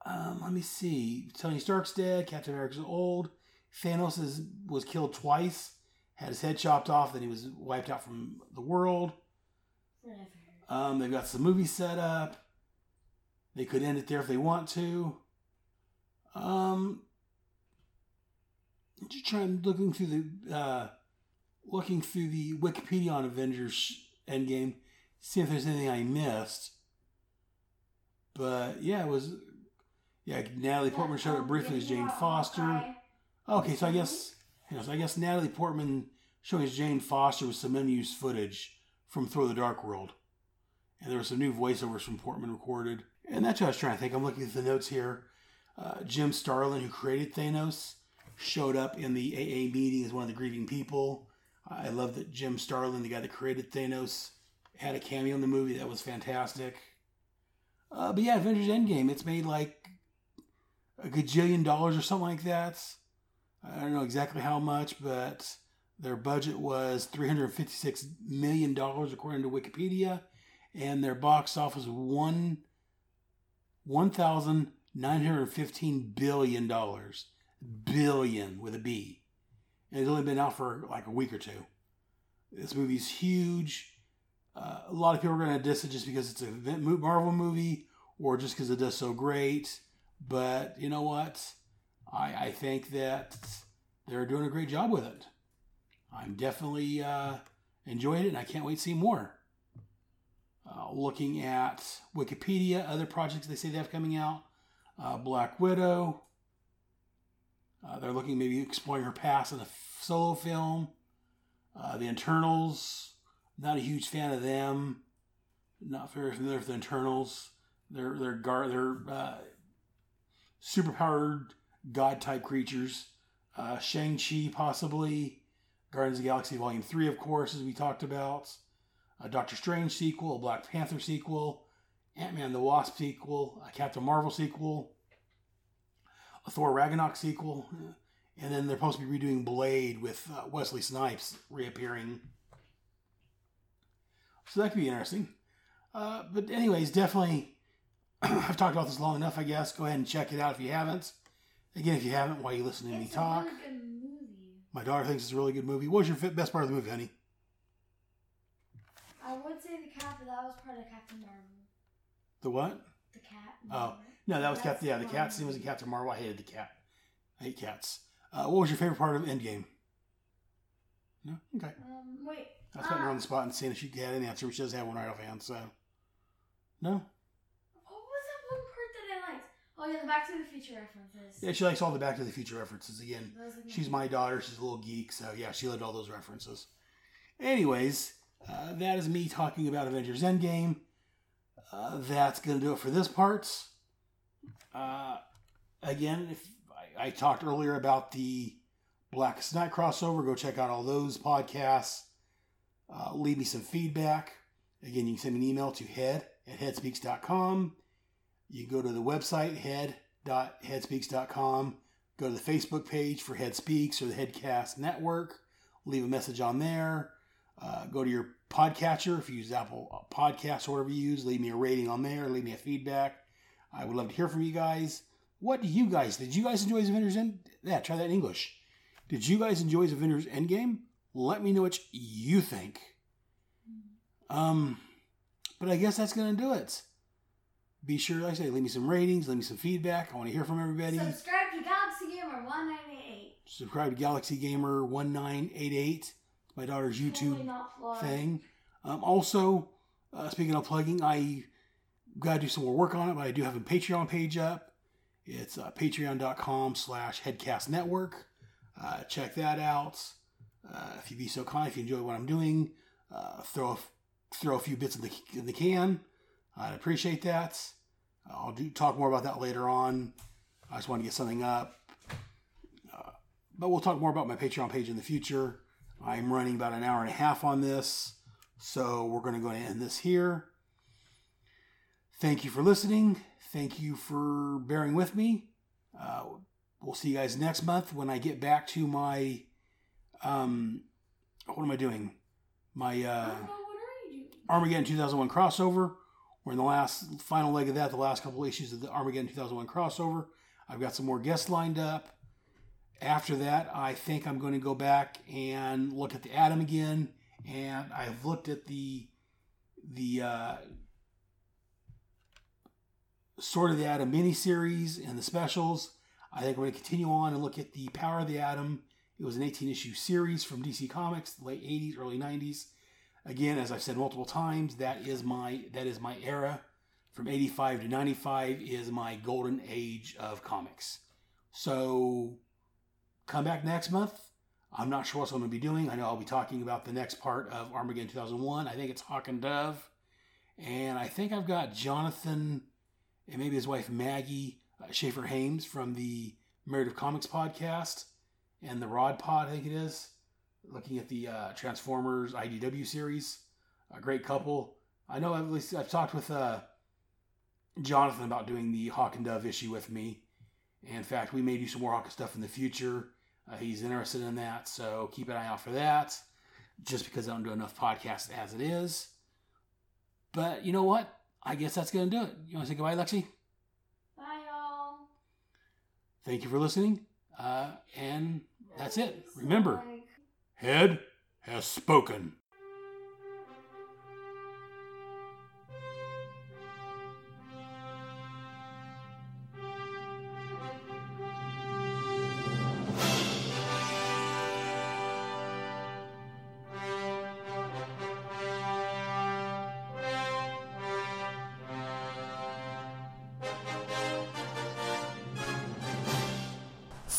Let me see. Tony Stark's dead. Captain America's old. Thanos was killed twice. Had his head chopped off. Then he was wiped out from the world. Whatever. They've got some movies set up. They could end it there if they want to. Just trying looking through the Wikipedia on Avengers Endgame, see if there's anything I missed. But yeah, it was Natalie Portman showed up briefly as Jane Foster. Okay, so I guess Natalie Portman showing as Jane Foster with some unused footage from Thor: The Dark World, and there were some new voiceovers from Portman recorded. And that's what I was trying to think. I'm looking at the notes here. Jim Starlin, who created Thanos, showed up in the AA meeting as one of the grieving people. I love that Jim Starlin, the guy that created Thanos, had a cameo in the movie. That was fantastic. But yeah, Avengers Endgame. It's made like a gajillion dollars or something like that. I don't know exactly how much, but their budget was $356 million according to Wikipedia. And their box office was $1,915 billion. Billion with a B. And it's only been out for like a week or two. This movie's huge. A lot of people are going to diss it just because it's a Marvel movie or just because it does so great. But you know what? I think that they're doing a great job with it. I'm definitely enjoying it, and I can't wait to see more. Looking at Wikipedia, other projects they say they have coming out. Black Widow. They're looking maybe exploring her past in a solo film. The Internals. Not a huge fan of them. Not very familiar with the Internals. They're superpowered god type creatures. Shang-Chi possibly. Guardians of the Galaxy Volume 3, of course, as we talked about. A Doctor Strange sequel. A Black Panther sequel. Ant-Man and the Wasp sequel. A Captain Marvel sequel. A Thor Ragnarok sequel, and then they're supposed to be redoing Blade with Wesley Snipes reappearing. So that could be interesting. But anyways, definitely, I've talked about this long enough, I guess. Go ahead and check it out if you haven't. Again, if you haven't, while you listen to me talk. It's a really good movie. My daughter thinks it's a really good movie. What was your best part of the movie, honey? I would say the cat, but that was part of Captain Marvel. The what? The cat. Marvel. Oh. No, that was Captain. Yeah, the cat scene was in Captain Marvel. I hated the cat. I hate cats. What was your favorite part of Endgame? No? Okay. Wait. I was putting her on the spot and seeing if she had an answer, which she doesn't have one right offhand, so. No? What was that one part that I liked? Oh, yeah, the Back to the Future references. Yeah, she likes all the Back to the Future references. Again, she's my daughter. She's a little geek, so yeah, she loved all those references. Anyways, that is me talking about Avengers Endgame. That's going to do it for this part. Again, if I talked earlier about the Blackest Night crossover, go check out all those podcasts. Leave me some feedback. Again, you can send me an email to head@headspeaks.com. You can go to the website, head.headspeaks.com. Go to the Facebook page for Head Speaks or the Headcast Network. Leave a message on there. Go to your podcatcher. If you use Apple Podcasts or whatever you use, leave me a rating on there. Leave me a feedback. I would love to hear from you guys. What do you guys... Did you guys enjoy Avengers Endgame? Yeah, try that in English. Did you guys enjoy Avengers Endgame? Let me know what you think. But I guess that's going to do it. Be sure, like I say, leave me some ratings, leave me some feedback. I want to hear from everybody. Subscribe to Galaxy Gamer 1988. Subscribe to Galaxy Gamer 1988. My daughter's YouTube thing. Also, speaking of plugging, I... Got to do some more work on it, but I do have a Patreon page up. It's patreon.com/headcastnetwork. Check that out. If you'd be so kind, if you enjoy what I'm doing, throw a few bits in the can. I'd appreciate that. I'll talk more about that later on. I just want to get something up. But we'll talk more about my Patreon page in the future. I'm running about an hour and a half on this, so we're going to go ahead and end this here. Thank you for listening. Thank you for bearing with me. We'll see you guys next month when I get back to my What am I doing? My Armageddon 2001 crossover. We're in the final leg of that, the last couple issues of the Armageddon 2001 crossover. I've got some more guests lined up. After that, I think I'm going to go back and look at the Atom again. And I've looked at the Sword of the Atom miniseries and the specials. I think we're going to continue on and look at the Power of the Atom. It was an 18-issue series from DC Comics, late 80s, early 90s. Again, as I've said multiple times, that is my era. From 85 to 95 is my golden age of comics. So come back next month. I'm not sure what I'm going to be doing. I know I'll be talking about the next part of Armageddon 2001. I think it's Hawk and Dove. And I think I've got Jonathan and maybe his wife Maggie Schaefer-Hames from the Married of Comics podcast and the Rod Pod, I think it is, looking at the Transformers IDW series. A great couple. I know I've talked with Jonathan about doing the Hawk and Dove issue with me. And in fact, we may do some more Hawk stuff in the future. He's interested in that, so keep an eye out for that. Just because I don't do enough podcasts as it is. But you know what? I guess that's going to do it. You want to say goodbye, Lexi? Bye, all. Thank you for listening. And that's it. Remember, Head has spoken.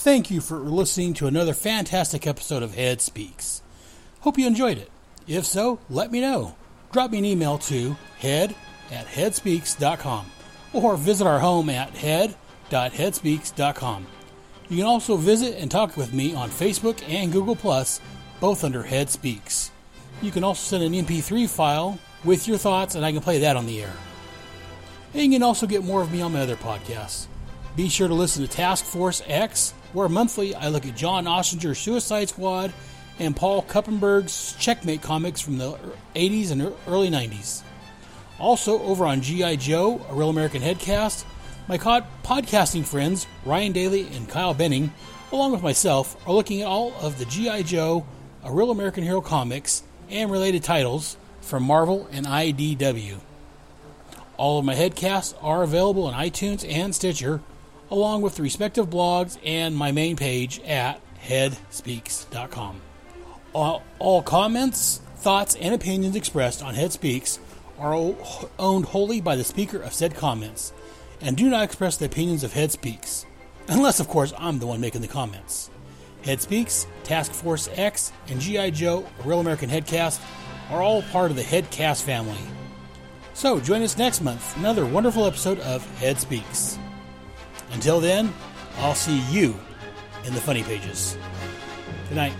Thank you for listening to another fantastic episode of Head Speaks. Hope you enjoyed it. If so, let me know. Drop me an email to head@headspeaks.com or visit our home at head.headspeaks.com. You can also visit and talk with me on Facebook and Google+, both under Head Speaks. You can also send an MP3 file with your thoughts and I can play that on the air. And you can also get more of me on my other podcasts. Be sure to listen to Task Force X, where monthly I look at John Ossinger's Suicide Squad and Paul Kuppenberg's Checkmate comics from the 80s and early 90s. Also, over on G.I. Joe, A Real American Headcast, my podcasting friends Ryan Daly and Kyle Benning, along with myself, are looking at all of the G.I. Joe, A Real American Hero comics and related titles from Marvel and IDW. All of my headcasts are available on iTunes and Stitcher, along with the respective blogs and my main page at headspeaks.com. All comments, thoughts, and opinions expressed on Head Speaks are owned wholly by the speaker of said comments and do not express the opinions of Head Speaks, unless, of course, I'm the one making the comments. Head Speaks, Task Force X, and G.I. Joe, A Real American Headcast are all part of the Headcast family. So join us next month for another wonderful episode of Head Speaks. Until then, I'll see you in the funny pages. Good night.